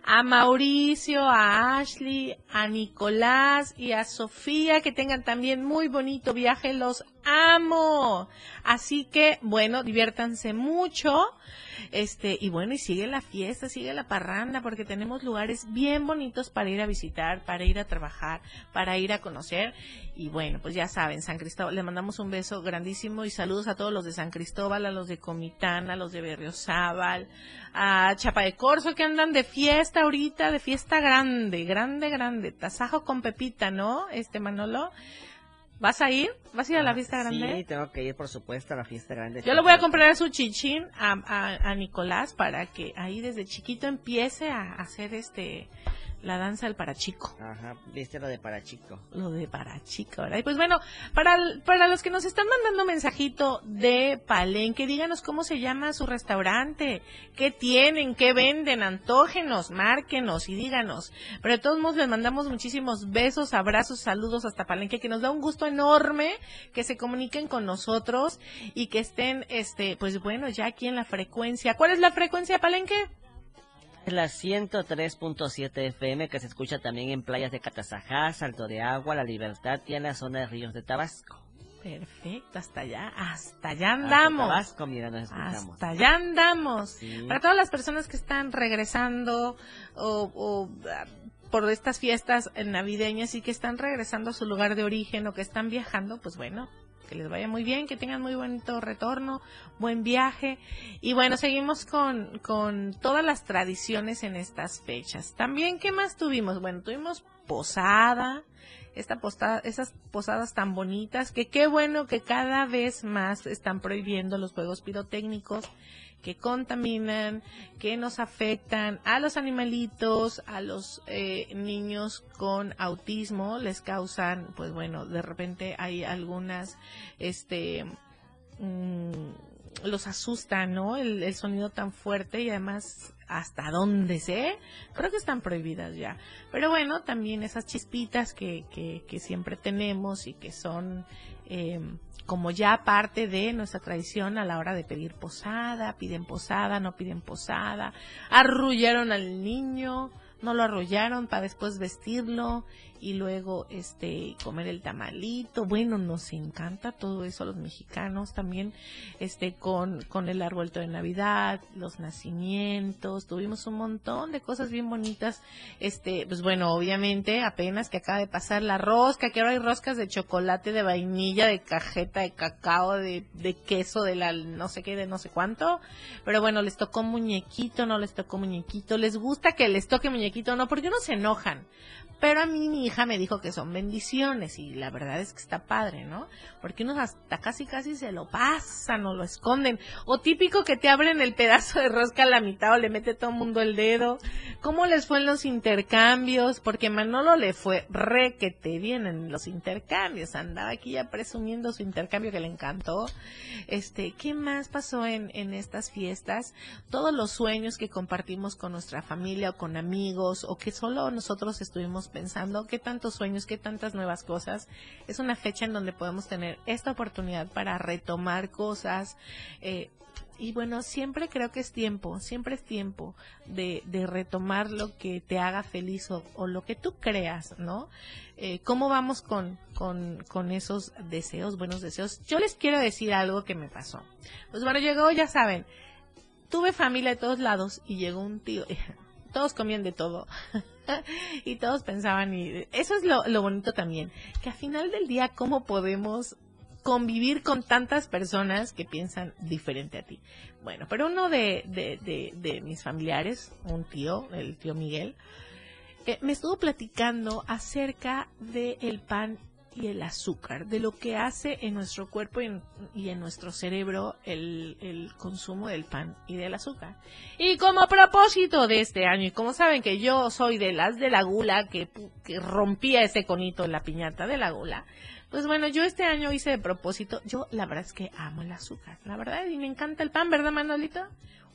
a Mauricio, a Ashley, a Nicolás y a Sofía, que tengan también muy bonito viaje, los amo. Así que, bueno, diviértanse mucho, y bueno, y sigue la fiesta, sigue la parranda, porque tenemos lugares bien bonitos para ir a visitar, para ir a trabajar, para ir a conocer, y bueno, pues ya saben, San Cristóbal, le mandamos un beso grandísimo y saludos a todos los de San Cristóbal, a los de Comitán, a los de Berriozábal, a Chiapa de Corzo, que andan de fiesta ahorita, de fiesta grande, grande, grande, tasajo con pepita, ¿no? Manolo, ¿vas a ir? ¿Vas a ir a la fiesta grande? Sí, tengo que ir, por supuesto, a la fiesta grande. Yo le voy a comprar su chichín a Nicolás para que ahí desde chiquito empiece a hacer la danza del Parachico. Ajá, viste lo de Parachico. Lo de Parachico, ¿verdad? Y pues bueno, para los que nos están mandando mensajito de Palenque, díganos cómo se llama su restaurante, qué tienen, qué venden, antógenos, márquenos y díganos. Pero de todos modos les mandamos muchísimos besos, abrazos, saludos hasta Palenque, que nos da un gusto enorme que se comuniquen con nosotros y que estén, pues bueno, ya aquí en la frecuencia. ¿Cuál es la frecuencia de Palenque? La 103.7 FM, que se escucha también en playas de Catasajá, Salto de Agua, La Libertad y en la zona de Ríos de Tabasco. Perfecto, hasta allá andamos. Hasta Tabasco, mira, nos escuchamos. Hasta allá andamos. Sí. Para todas las personas que están regresando o por estas fiestas navideñas y que están regresando a su lugar de origen o que están viajando, pues bueno, que les vaya muy bien, que tengan muy bonito retorno, buen viaje. Y bueno, seguimos con todas las tradiciones en estas fechas. También, ¿qué más tuvimos? Bueno, tuvimos posada, esas posadas tan bonitas, que qué bueno que cada vez más están prohibiendo los juegos pirotécnicos, que contaminan, que nos afectan a los animalitos, a los niños con autismo, les causan, pues bueno, de repente hay algunas, los asusta, ¿no? El sonido tan fuerte y además hasta dónde sé, creo que están prohibidas ya. Pero bueno, también esas chispitas que siempre tenemos y que son como ya parte de nuestra tradición a la hora de pedir posada, piden posada, no piden posada, arrullaron al niño, no lo arrullaron para después vestirlo y luego comer el tamalito. Bueno, nos encanta todo eso a los mexicanos también, con el arbolito de Navidad, los nacimientos, tuvimos un montón de cosas bien bonitas, pues bueno, obviamente apenas que acaba de pasar la rosca, que ahora hay roscas de chocolate, de vainilla, de cajeta, de cacao, de queso, de la no sé qué, de no sé cuánto, pero bueno, les tocó muñequito, no les tocó muñequito, les gusta que les toque muñequito, no, porque unos se enojan, pero a mí mi hija me dijo que son bendiciones y la verdad es que está padre, ¿no? Porque unos hasta casi se lo pasan o lo esconden, o típico que te abren el pedazo de rosca a la mitad o le mete todo el mundo el dedo. ¿Cómo les fue en los intercambios? Porque Manolo le fue re que te vienen los intercambios, andaba aquí ya presumiendo su intercambio que le encantó. ¿Qué más pasó en estas fiestas? Todos los sueños que compartimos con nuestra familia o con amigos o que solo nosotros estuvimos pensando, qué tantos sueños, qué tantas nuevas cosas. Es una fecha en donde podemos tener esta oportunidad para retomar cosas, y bueno, siempre creo que es tiempo, de retomar lo que te haga feliz o lo que tú creas, ¿no? ¿Cómo vamos con esos deseos, buenos deseos? Yo les quiero decir algo que me pasó. Pues bueno, llegó, ya saben, tuve familia de todos lados y llegó un tío, todos comían de todo. Y todos pensaban, y eso es lo bonito también, que al final del día, ¿cómo podemos convivir con tantas personas que piensan diferente a ti? Bueno, pero uno de mis familiares, un tío, el tío Miguel, me estuvo platicando acerca del pan y el azúcar, de lo que hace en nuestro cuerpo y en nuestro cerebro el consumo del pan y del azúcar. Y como propósito de este año, y como saben que yo soy de las de la gula, que rompía ese conito en la piñata de la gula, pues bueno, yo este año hice de propósito, yo la verdad es que amo el azúcar, la verdad, y me encanta el pan, ¿verdad, Manolito?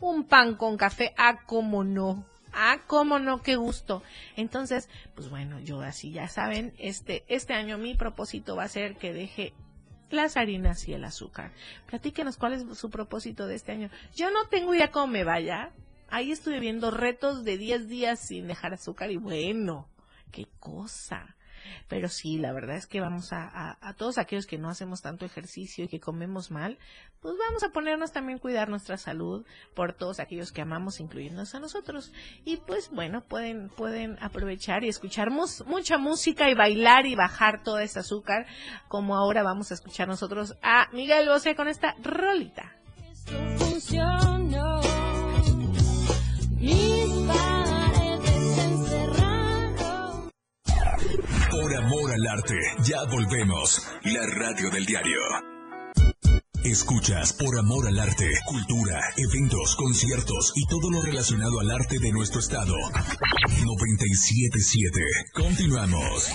Un pan con café, ¡ah, cómo no! Ah, cómo no, qué gusto. Entonces, pues bueno, yo así ya saben, este año mi propósito va a ser que deje las harinas y el azúcar. Platíquenos cuál es su propósito de este año. Yo no tengo idea cómo me vaya, Ahí estuve viendo retos de 10 días sin dejar azúcar y bueno, qué cosa. Pero sí, la verdad es que vamos a todos aquellos que no hacemos tanto ejercicio y que comemos mal, pues vamos a ponernos también cuidar nuestra salud por todos aquellos que amamos, incluyéndonos a nosotros. Y pues bueno, pueden aprovechar y escuchar mucha música y bailar y bajar todo ese azúcar, como ahora vamos a escuchar nosotros a Miguel Bosé con esta rolita. Esto funcionó. Por amor al arte, ya volvemos. La radio del diario. Escuchas Por amor al arte, cultura, eventos, conciertos y todo lo relacionado al arte de nuestro estado. 97.7. Continuamos.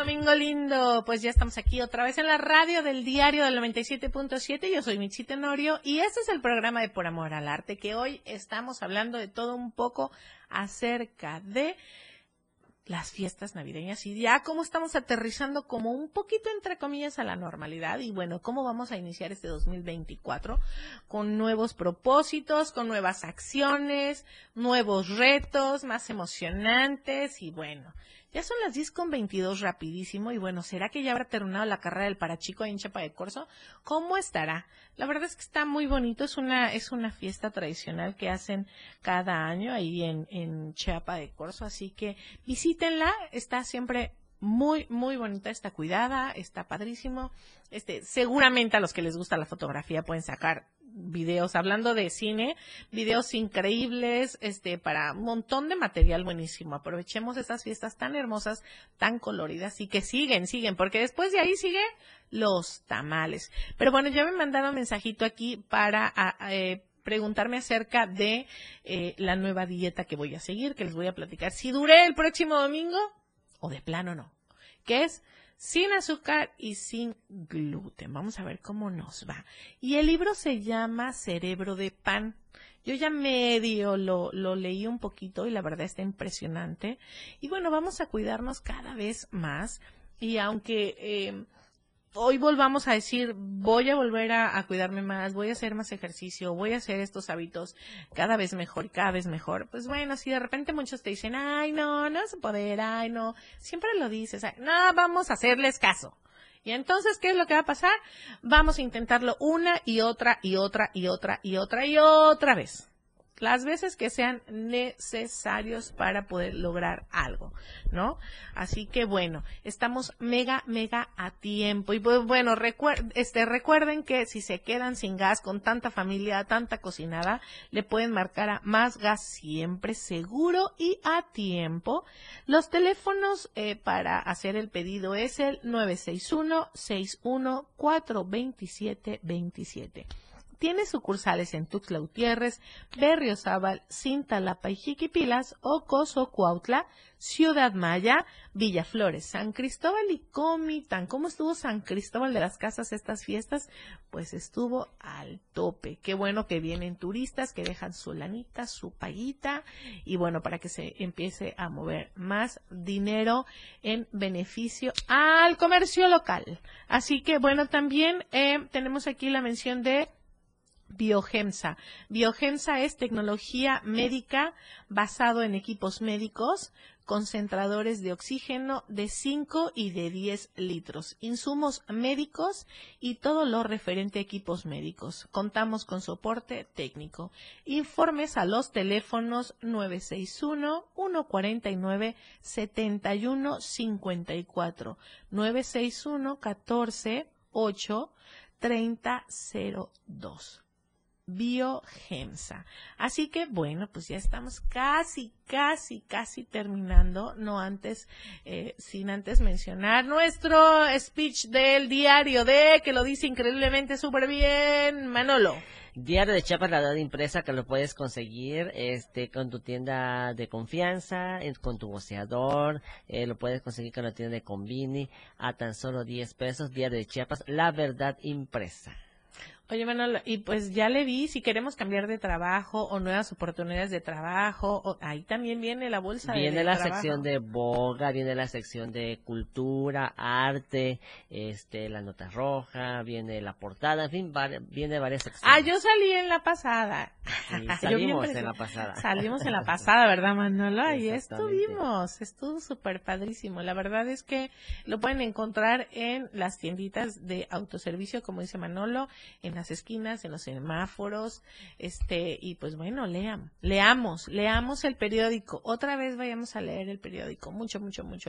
Domingo lindo, pues ya estamos aquí otra vez en la radio del diario del 97.7, yo soy Mitzy Tenorio y este es el programa de Por Amor al Arte, que hoy estamos hablando de todo un poco acerca de las fiestas navideñas y ya cómo estamos aterrizando como un poquito entre comillas a la normalidad y bueno, cómo vamos a iniciar este 2024 con nuevos propósitos, con nuevas acciones, nuevos retos, más emocionantes y bueno... Ya son las 10:22, rapidísimo, y bueno, ¿será que ya habrá terminado la carrera del Parachico en Chiapa de Corzo? ¿Cómo estará? La verdad es que está muy bonito, es una fiesta tradicional que hacen cada año ahí en Chiapa de Corzo, así que visítenla, está siempre muy, muy bonita, está cuidada, está padrísimo. Seguramente a los que les gusta la fotografía pueden sacar videos, hablando de cine, videos increíbles, para un montón de material buenísimo. Aprovechemos estas fiestas tan hermosas, tan coloridas y que siguen, porque después de ahí sigue los tamales. Pero bueno, ya me mandaron un mensajito aquí para preguntarme acerca de la nueva dieta que voy a seguir, que les voy a platicar. Si duré el próximo domingo o de plano no, que es sin azúcar y sin gluten. Vamos a ver cómo nos va. Y el libro se llama Cerebro de Pan. Yo ya medio lo leí un poquito y la verdad está impresionante. Y bueno, vamos a cuidarnos cada vez más. Y aunque hoy volvamos a decir, voy a volver a cuidarme más, voy a hacer más ejercicio, voy a hacer estos hábitos cada vez mejor. Pues bueno, si de repente muchos te dicen, ay no, no vas a poder, ay no, siempre lo dices, ay, no, vamos a hacerles caso. Y entonces, ¿qué es lo que va a pasar? Vamos a intentarlo una y otra vez. Las veces que sean necesarios para poder lograr algo, ¿no? Así que bueno, estamos mega a tiempo. Y pues bueno, recuerden que si se quedan sin gas con tanta familia, tanta cocinada, le pueden marcar a Más Gas Siempre, seguro y a tiempo. Los teléfonos para hacer el pedido es el 961-614-2727. Tiene sucursales en Tuxtla Gutiérrez, Berriozábal, Cintalapa y Jiquipilas, Ocoso, Cuautla, Ciudad Maya, Villaflores, San Cristóbal y Comitán. ¿Cómo estuvo San Cristóbal de las Casas estas fiestas? Pues estuvo al tope. Qué bueno que vienen turistas, que dejan su lanita, su paguita y bueno, para que se empiece a mover más dinero en beneficio al comercio local. Así que bueno, también tenemos aquí la mención de Biogemsa. Biogemsa es tecnología médica basado en equipos médicos, concentradores de oxígeno de 5 y de 10 litros, insumos médicos y todo lo referente a equipos médicos. Contamos con soporte técnico. Informes a los teléfonos 961-149-7154, 961-14-8-3002. Biogemsa. Así que bueno, pues ya estamos casi terminando, sin antes mencionar nuestro speech del diario de, que lo dice increíblemente súper bien, Manolo. Diario de Chiapas, la edad impresa, que lo puedes conseguir con tu tienda de confianza, con tu boceador, lo puedes conseguir con la tienda de Convini a tan solo $10. Diario de Chiapas, la verdad impresa. Oye, Manolo, y pues ya le vi, si queremos cambiar de trabajo o nuevas oportunidades de trabajo, ahí también viene la bolsa de trabajo. Viene la sección de boga, viene la sección de cultura, arte, la nota roja, viene la portada, en fin, viene varias secciones. Ah, yo salí en la pasada. Sí, salimos en la pasada. Salimos en la pasada, ¿verdad, Manolo? Ahí estuvimos, estuvo súper padrísimo. La verdad es que lo pueden encontrar en las tienditas de autoservicio, como dice Manolo, en las esquinas, en los semáforos, y pues bueno, leamos el periódico. Otra vez vayamos a leer el periódico, mucho.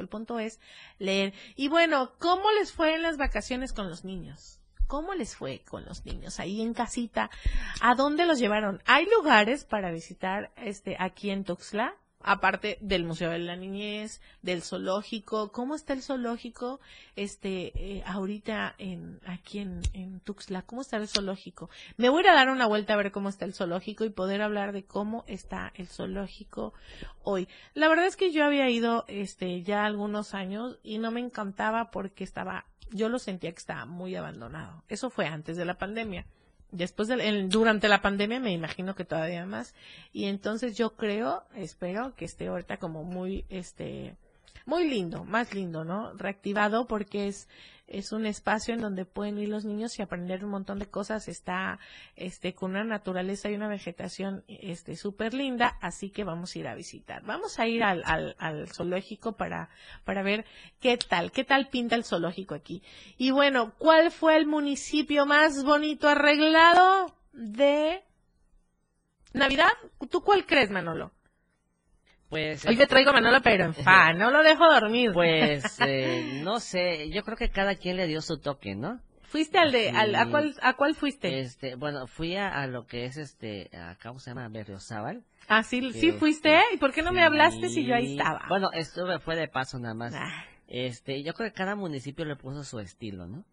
El punto es leer. Y bueno, ¿cómo les fue en las vacaciones con los niños? ¿Cómo les fue con los niños ahí en casita? ¿A dónde los llevaron? ¿Hay lugares para visitar aquí en Tuxtla? Aparte del Museo de la Niñez, del zoológico. ¿Cómo está el zoológico ahorita aquí en Tuxtla? ¿Cómo está el zoológico? Me voy a ir a dar una vuelta a ver cómo está el zoológico y poder hablar de cómo está el zoológico hoy. La verdad es que yo había ido ya algunos años y no me encantaba porque yo lo sentía que estaba muy abandonado. Eso fue antes de la pandemia. Después durante la pandemia me imagino que todavía más, y entonces yo espero que esté ahorita como muy muy lindo, más lindo, ¿no? Reactivado, porque es un espacio en donde pueden ir los niños y aprender un montón de cosas. Está con una naturaleza y una vegetación súper linda, así que vamos a ir a visitar. Vamos a ir al zoológico para ver qué tal pinta el zoológico aquí. Y bueno, ¿cuál fue el municipio más bonito arreglado de Navidad? ¿Tú cuál crees, Manolo? Pues, hoy te traigo a Manolo, pero en fan, no lo dejo dormir. Pues, no sé, yo creo que cada quien le dio su toque, ¿no? ¿Fuiste ¿a cuál fuiste? Bueno, fui a lo que es acá se llama Berriozábal. Ah, sí, sí fuiste, ¿y por qué no me hablaste si yo ahí estaba? Bueno, fue de paso nada más. Yo creo que cada municipio le puso su estilo, ¿no?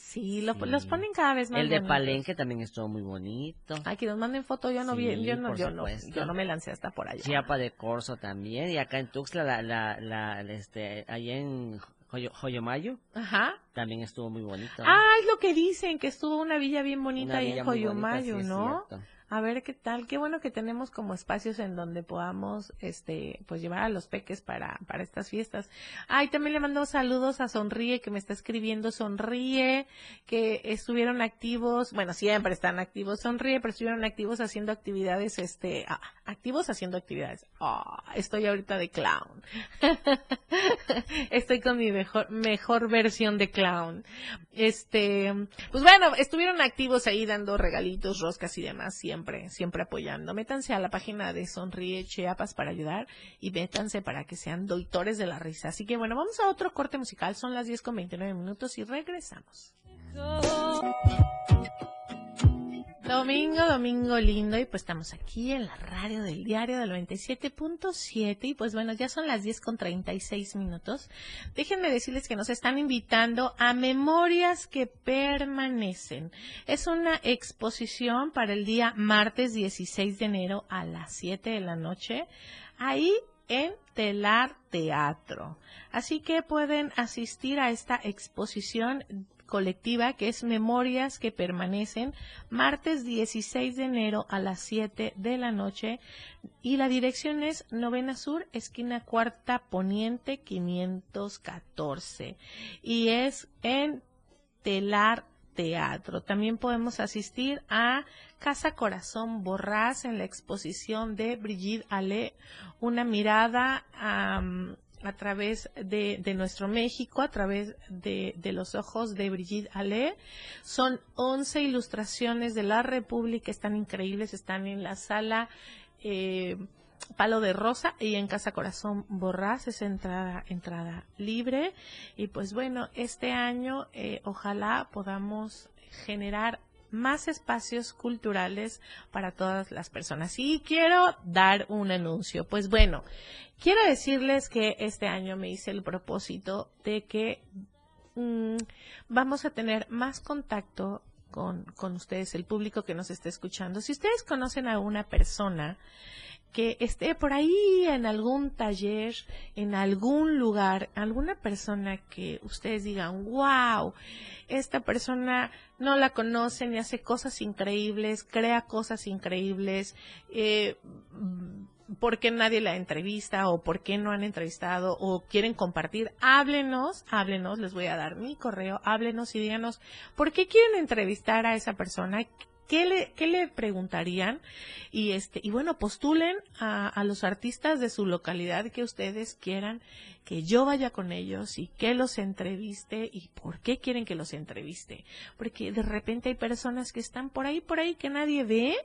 Sí, los ponen cada vez más bonitos. El de Palenque también estuvo muy bonito. Ay, que nos manden foto, yo no me lancé hasta por allá. Chiapa de Corzo también, y acá en Tuxtla, allá en Joyomayo. Ajá. También estuvo muy bonito. Ah, es lo que dicen, que estuvo una villa bien bonita ahí en Joyomayo, bonita, ¿no? Sí, a ver qué tal, qué bueno que tenemos como espacios en donde podamos, pues llevar a los peques para estas fiestas. Ay, también le mando saludos a Sonríe, que me está escribiendo. Sonríe, que estuvieron activos, bueno, siempre están activos, Sonríe, pero estuvieron activos haciendo actividades, estoy ahorita de clown. Estoy con mi mejor versión de clown. Pues bueno, estuvieron activos ahí dando regalitos, roscas y demás, siempre apoyando. Métanse a la página de Sonríe Chiapas para ayudar y métanse para que sean doctores de la risa. Así que bueno, vamos a otro corte musical. Son las 10:29 y regresamos. Domingo lindo, y pues estamos aquí en la radio del diario del 97.7, y pues bueno, ya son las 10:36. Déjenme decirles que nos están invitando a Memorias que Permanecen. Es una exposición para el día martes 16 de enero a las 7 de la noche, ahí en Telar Teatro. Así que pueden asistir a esta exposición colectiva, que es Memorias que Permanecen, martes 16 de enero a las 7 de la noche, y la dirección es Novena Sur, esquina Cuarta Poniente 514, y es en Telar Teatro. También podemos asistir a Casa Corazón Borrás en la exposición de Brigitte Allé, una mirada a través de nuestro México, a través de los ojos de Brigitte Allé. Son 11 ilustraciones de la República, están increíbles, están en la sala Palo de Rosa y en Casa Corazón Borrás. Es entrada libre, y pues bueno, este año ojalá podamos generar más espacios culturales para todas las personas. Y quiero dar un anuncio. Pues bueno, quiero decirles que este año me hice el propósito de que vamos a tener más contacto con ustedes, el público que nos está escuchando. Si ustedes conocen a una persona que esté por ahí en algún taller, en algún lugar, alguna persona que ustedes digan, wow, esta persona no la conocen y hace cosas increíbles, crea cosas increíbles, ¿por qué nadie la entrevista o por qué no han entrevistado o quieren compartir? Háblenos, les voy a dar mi correo, háblenos y díganos, ¿por qué quieren entrevistar a esa persona? ¿Qué le preguntarían? Y bueno, postulen a los artistas de su localidad que ustedes quieran que yo vaya con ellos y que los entreviste. ¿Y por qué quieren que los entreviste? Porque de repente hay personas que están por ahí que nadie ve,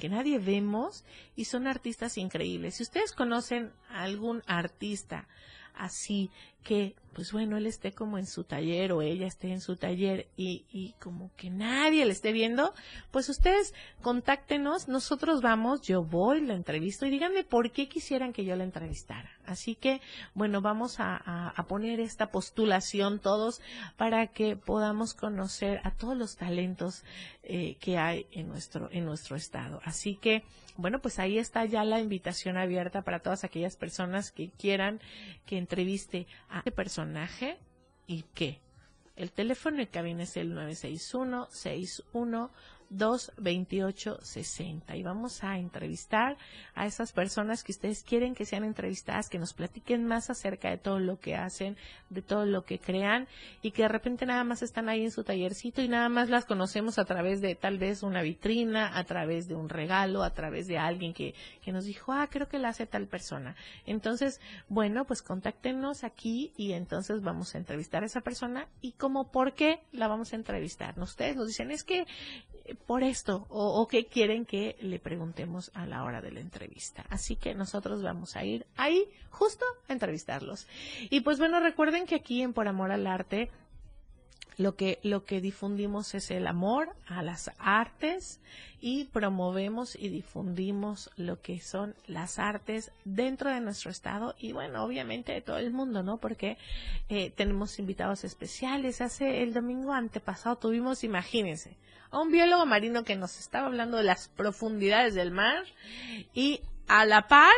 que nadie vemos, y son artistas increíbles. Si ustedes conocen a algún artista así que, pues bueno, él esté como en su taller o ella esté en su taller y como que nadie le esté viendo, pues ustedes contáctenos, nosotros vamos, yo voy, la entrevisto y díganme por qué quisieran que yo la entrevistara. Así que, bueno, vamos a poner esta postulación todos para que podamos conocer a todos los talentos que hay en nuestro estado. Así que, bueno, pues ahí está ya la invitación abierta para todas aquellas personas que quieran que entreviste a este personaje y que el teléfono en cabina es el 961-61-228-60 y vamos a entrevistar a esas personas que ustedes quieren que sean entrevistadas, que nos platiquen más acerca de todo lo que hacen, de todo lo que crean y que de repente nada más están ahí en su tallercito y nada más las conocemos a través de tal vez una vitrina, a través de un regalo, a través de alguien que nos dijo, creo que la hace tal persona. Entonces, bueno, pues contáctenos aquí y entonces vamos a entrevistar a esa persona y como por qué la vamos a entrevistar. Ustedes nos dicen, es que por esto, o qué quieren que le preguntemos a la hora de la entrevista. Así que nosotros vamos a ir ahí justo a entrevistarlos. Y pues bueno, recuerden que aquí en Por Amor al Arte lo que difundimos es el amor a las artes y promovemos y difundimos lo que son las artes dentro de nuestro estado y bueno, obviamente de todo el mundo, ¿no? Porque tenemos invitados especiales. Hace el domingo antepasado tuvimos, imagínense, a un biólogo marino que nos estaba hablando de las profundidades del mar y a la par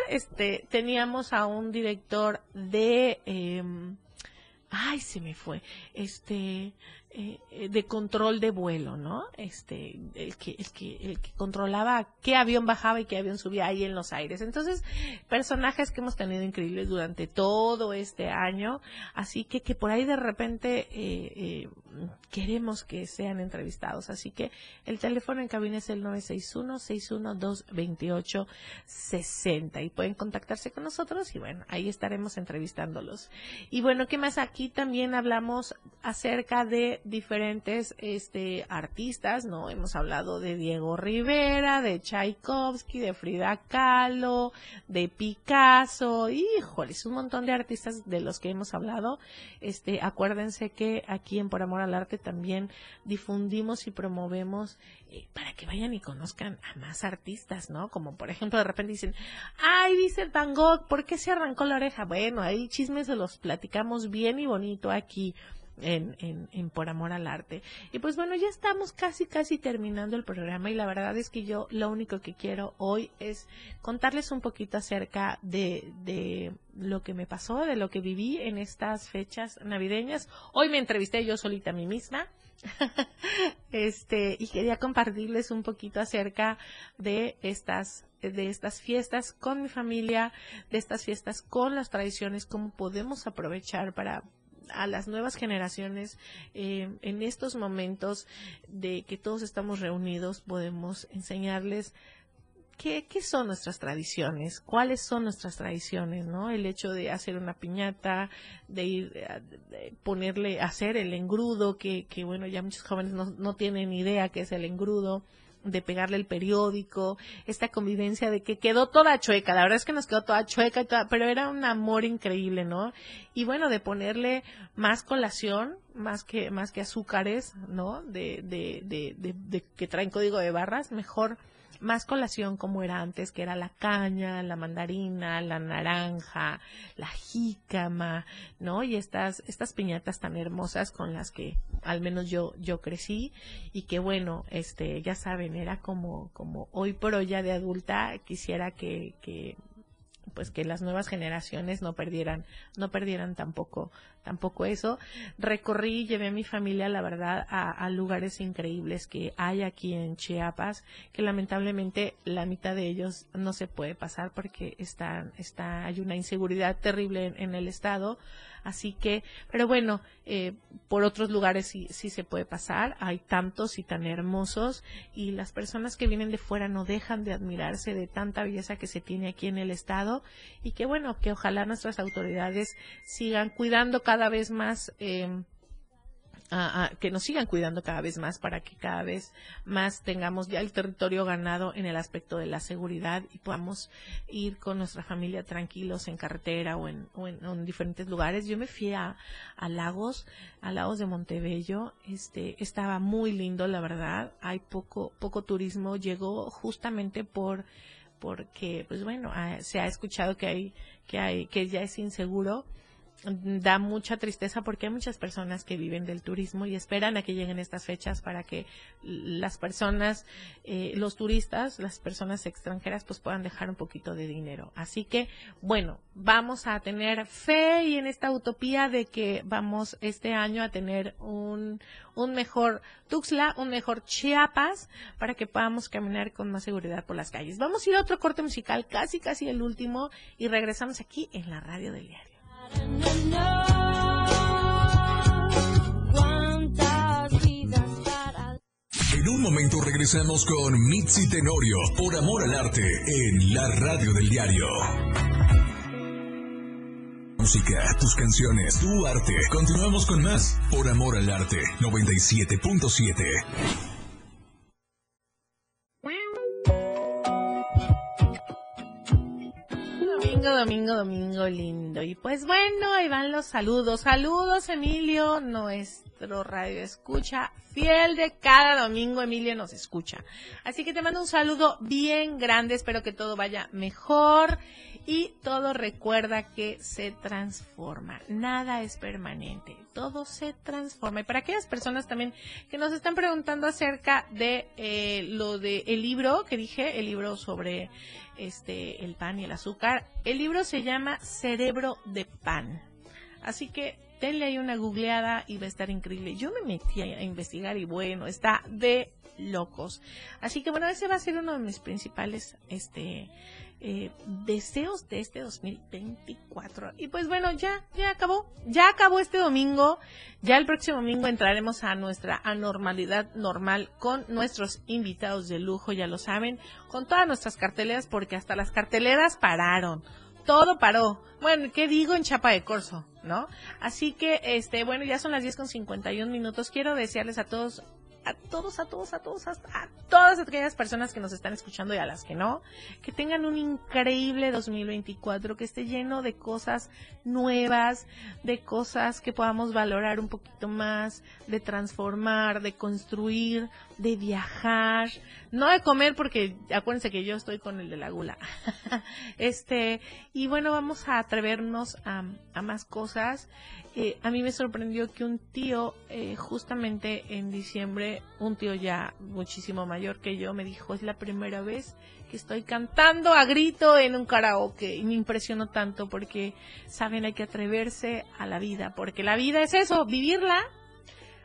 teníamos a un director de... de control de vuelo, ¿no? El que controlaba qué avión bajaba y qué avión subía ahí en los aires. Entonces, personajes que hemos tenido increíbles durante todo este año, así que por ahí de repente queremos que sean entrevistados. Así que el teléfono en cabina es el 961-612-2860 y pueden contactarse con nosotros y bueno, ahí estaremos entrevistándolos. Y bueno, ¿qué más? Aquí también hablamos acerca de diferentes artistas, ¿no? Hemos hablado de Diego Rivera, de Tchaikovsky, de Frida Kahlo, de Picasso, híjoles, un montón de artistas de los que hemos hablado. Acuérdense que aquí en Por Amor al Arte también difundimos y promovemos para que vayan y conozcan a más artistas, ¿no? Como por ejemplo, de repente dicen, ¡ay, dice Van Gogh! ¿Por qué se arrancó la oreja? Bueno, ahí chismes se los platicamos bien y bonito aquí en Por Amor al Arte. Y pues bueno, ya estamos casi terminando el programa y la verdad es que yo lo único que quiero hoy es contarles un poquito acerca de lo que me pasó, de lo que viví en estas fechas navideñas. Hoy me entrevisté yo solita a mí misma. Y quería compartirles un poquito acerca de estas fiestas con mi familia, de estas fiestas con las tradiciones, cómo podemos aprovechar para a las nuevas generaciones en estos momentos de que todos estamos reunidos, podemos enseñarles ¿Qué son nuestras tradiciones? ¿Cuáles son nuestras tradiciones, no? El hecho de hacer una piñata, de ir de ponerle, hacer el engrudo, que bueno, ya muchos jóvenes no tienen idea qué es el engrudo, de pegarle el periódico, esta convivencia de que quedó toda chueca, la verdad es que nos quedó toda chueca, pero era un amor increíble, ¿no? Y bueno, de ponerle más colación, más que azúcares, ¿no? De que traen código de barras, mejor más colación como era antes, que era la caña, la mandarina, la naranja, la jícama, ¿no? Y estas piñatas tan hermosas con las que al menos yo crecí, y que bueno, ya saben, era como hoy por hoy ya de adulta quisiera que las nuevas generaciones no perdieran tampoco eso. Recorrí, llevé a mi familia, la verdad, a lugares increíbles que hay aquí en Chiapas, que lamentablemente la mitad de ellos no se puede pasar porque hay una inseguridad terrible en el estado. Así que, pero bueno, por otros lugares sí se puede pasar, hay tantos y tan hermosos, y las personas que vienen de fuera no dejan de admirarse de tanta belleza que se tiene aquí en el estado, y que bueno, que ojalá nuestras autoridades sigan cuidando cada vez más, que nos sigan cuidando cada vez más, para que cada vez más tengamos ya el territorio ganado en el aspecto de la seguridad y podamos ir con nuestra familia tranquilos en carretera o en diferentes lugares. Yo me fui a Lagos de Montebello, estaba muy lindo, la verdad. Hay poco turismo, llegó justamente porque pues bueno, se ha escuchado que ya es inseguro. Da mucha tristeza porque hay muchas personas que viven del turismo y esperan a que lleguen estas fechas para que las personas, los turistas, las personas extranjeras, pues puedan dejar un poquito de dinero. Así que, bueno, vamos a tener fe y en esta utopía de que vamos este año a tener un mejor Tuxtla, un mejor Chiapas, para que podamos caminar con más seguridad por las calles. Vamos a ir a otro corte musical, casi el último, y regresamos aquí en la radio del diario. En un momento regresamos con Mitzy Tenorio, Por amor al arte, en la radio del diario. Música, tus canciones, tu arte. Continuamos con más Por amor al arte, 97.7. Domingo lindo. Y pues bueno, ahí van los saludos. Saludos, Emilio, nuestro radio escucha fiel de cada domingo. Emilio nos escucha, así que te mando un saludo bien grande, espero que todo vaya mejor y todo recuerda que se transforma, nada es permanente, todo se transforma. Y para aquellas personas también que nos están preguntando acerca de lo de el libro que dije, el libro sobre el pan y el azúcar, el libro se llama Cerebro de Pan, así que denle ahí una googleada y va a estar increíble. Yo me metí a investigar y bueno, está de locos, así que bueno, ese va a ser uno de mis principales deseos de este 2024. Y pues bueno, ya acabó este domingo. Ya el próximo domingo entraremos a nuestra anormalidad normal con nuestros invitados de lujo, ya lo saben, con todas nuestras carteleras, porque hasta las carteleras pararon. Todo paró. Bueno, ¿qué digo en Chiapa de Corzo, no? Así que, bueno, ya son las 10:51. Quiero desearles a todas aquellas personas que nos están escuchando y a las que no, que tengan un increíble 2024, que esté lleno de cosas nuevas, de cosas que podamos valorar un poquito más, de transformar, de construir, de viajar, no de comer, porque acuérdense que yo estoy con el de la gula. Y bueno, vamos a atrevernos a más cosas. A mí me sorprendió que un tío, justamente en diciembre, un tío ya muchísimo mayor que yo, me dijo, es la primera vez que estoy cantando a grito en un karaoke. Y me impresionó tanto porque, saben, hay que atreverse a la vida, porque la vida es eso, vivirla,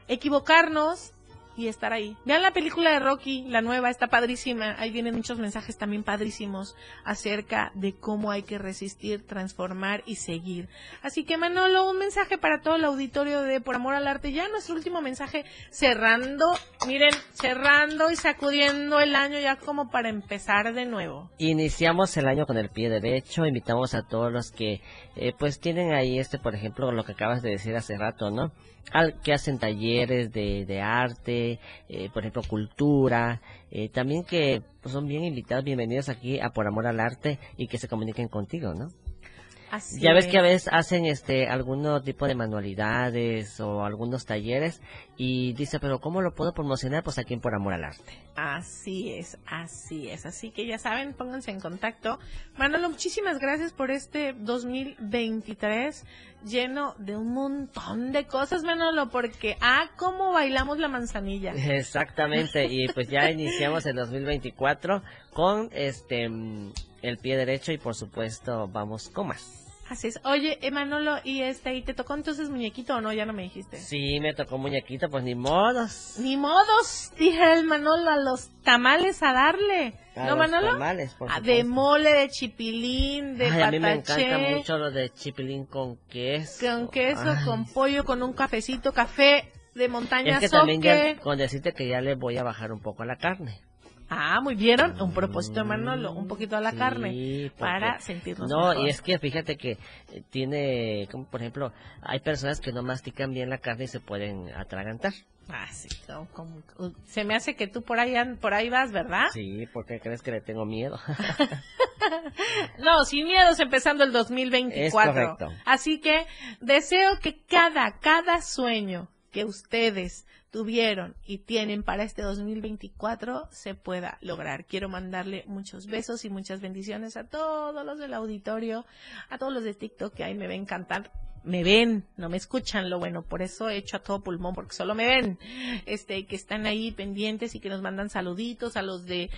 equivocarnos y estar ahí. Vean la película de Rocky, la nueva, está padrísima. Ahí vienen muchos mensajes también padrísimos acerca de cómo hay que resistir, transformar y seguir. Así que, Manolo, un mensaje para todo el auditorio de Por amor al arte. Ya nuestro último mensaje, cerrando y sacudiendo el año ya como para empezar de nuevo. Iniciamos el año con el pie derecho. Invitamos a todos los que pues tienen ahí, por ejemplo, lo que acabas de decir hace rato, ¿no? Que hacen talleres de arte, por ejemplo, cultura, también que pues, son bien invitados, bienvenidos aquí a Por amor al arte y que se comuniquen contigo, ¿no? Así ya ves es. Que a veces hacen algún tipo de manualidades o algunos talleres y dice, pero ¿cómo lo puedo promocionar? Pues aquí en Por Amor al Arte. Así es, así es. Así que ya saben, pónganse en contacto. Manolo, muchísimas gracias por este 2023 lleno de un montón de cosas, Manolo, porque cómo bailamos la manzanilla. Exactamente, y pues ya iniciamos el 2024 con el pie derecho y por supuesto vamos con más. Así es. Oye, Manolo, ¿y te tocó entonces muñequito o no? Ya no me dijiste. Sí, me tocó muñequito, pues ni modos. Ni modos, dije el Manolo, a los tamales a darle. A ¿no, los Manolo? Tamales, por supuesto. De mole, de chipilín, de pataché. A mí me encanta mucho lo de chipilín con queso. Con queso, con pollo, con un cafecito, café de montaña. Es que también ya, con decirte que ya le voy a bajar un poco a la carne. Ah, muy bien, un propósito, Manolo, un poquito a la carne, para sentirnos mejor. No, y es que fíjate que tiene, como por ejemplo, hay personas que no mastican bien la carne y se pueden atragantar. Ah, sí, se me hace que tú por ahí vas, ¿verdad? Sí, porque crees que le tengo miedo. No, sin miedos empezando el 2024. Es correcto. Así que deseo que cada sueño que ustedes tuvieron y tienen para este 2024 se pueda lograr. Quiero mandarle muchos besos y muchas bendiciones a todos los del auditorio, a todos los de TikTok que ahí me ven cantar. Me ven, no me escuchan, lo bueno, por eso he hecho a todo pulmón, porque solo me ven, que están ahí pendientes y que nos mandan saluditos a los de,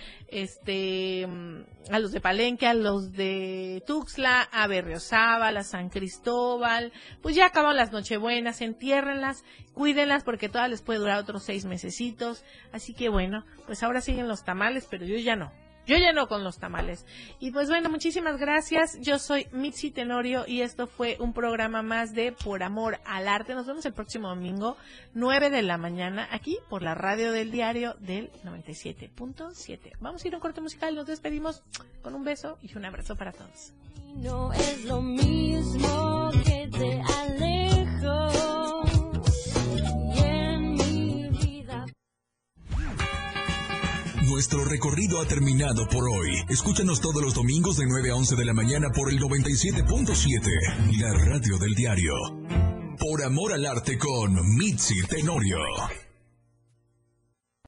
a los de Palenque, a los de Tuxtla, a Berriozábal, a San Cristóbal. Pues ya acaban las nochebuenas, entiérrenlas, cuídenlas, porque todas les puede durar otros 6 mesecitos, así que bueno, pues ahora siguen los tamales, pero yo ya no con los tamales. Y pues bueno, muchísimas gracias. Yo soy Mitzy Tenorio y esto fue un programa más de Por Amor al Arte. Nos vemos el próximo domingo, 9 de la mañana, aquí por la radio del diario del 97.7. Vamos a ir a un corte musical y nos despedimos con un beso y un abrazo para todos. No es lo mismo que te alejo. Nuestro recorrido ha terminado por hoy. Escúchanos todos los domingos de 9 a 11 de la mañana por el 97.7, la radio del diario. Por Amor al Arte con Mitzy Tenorio.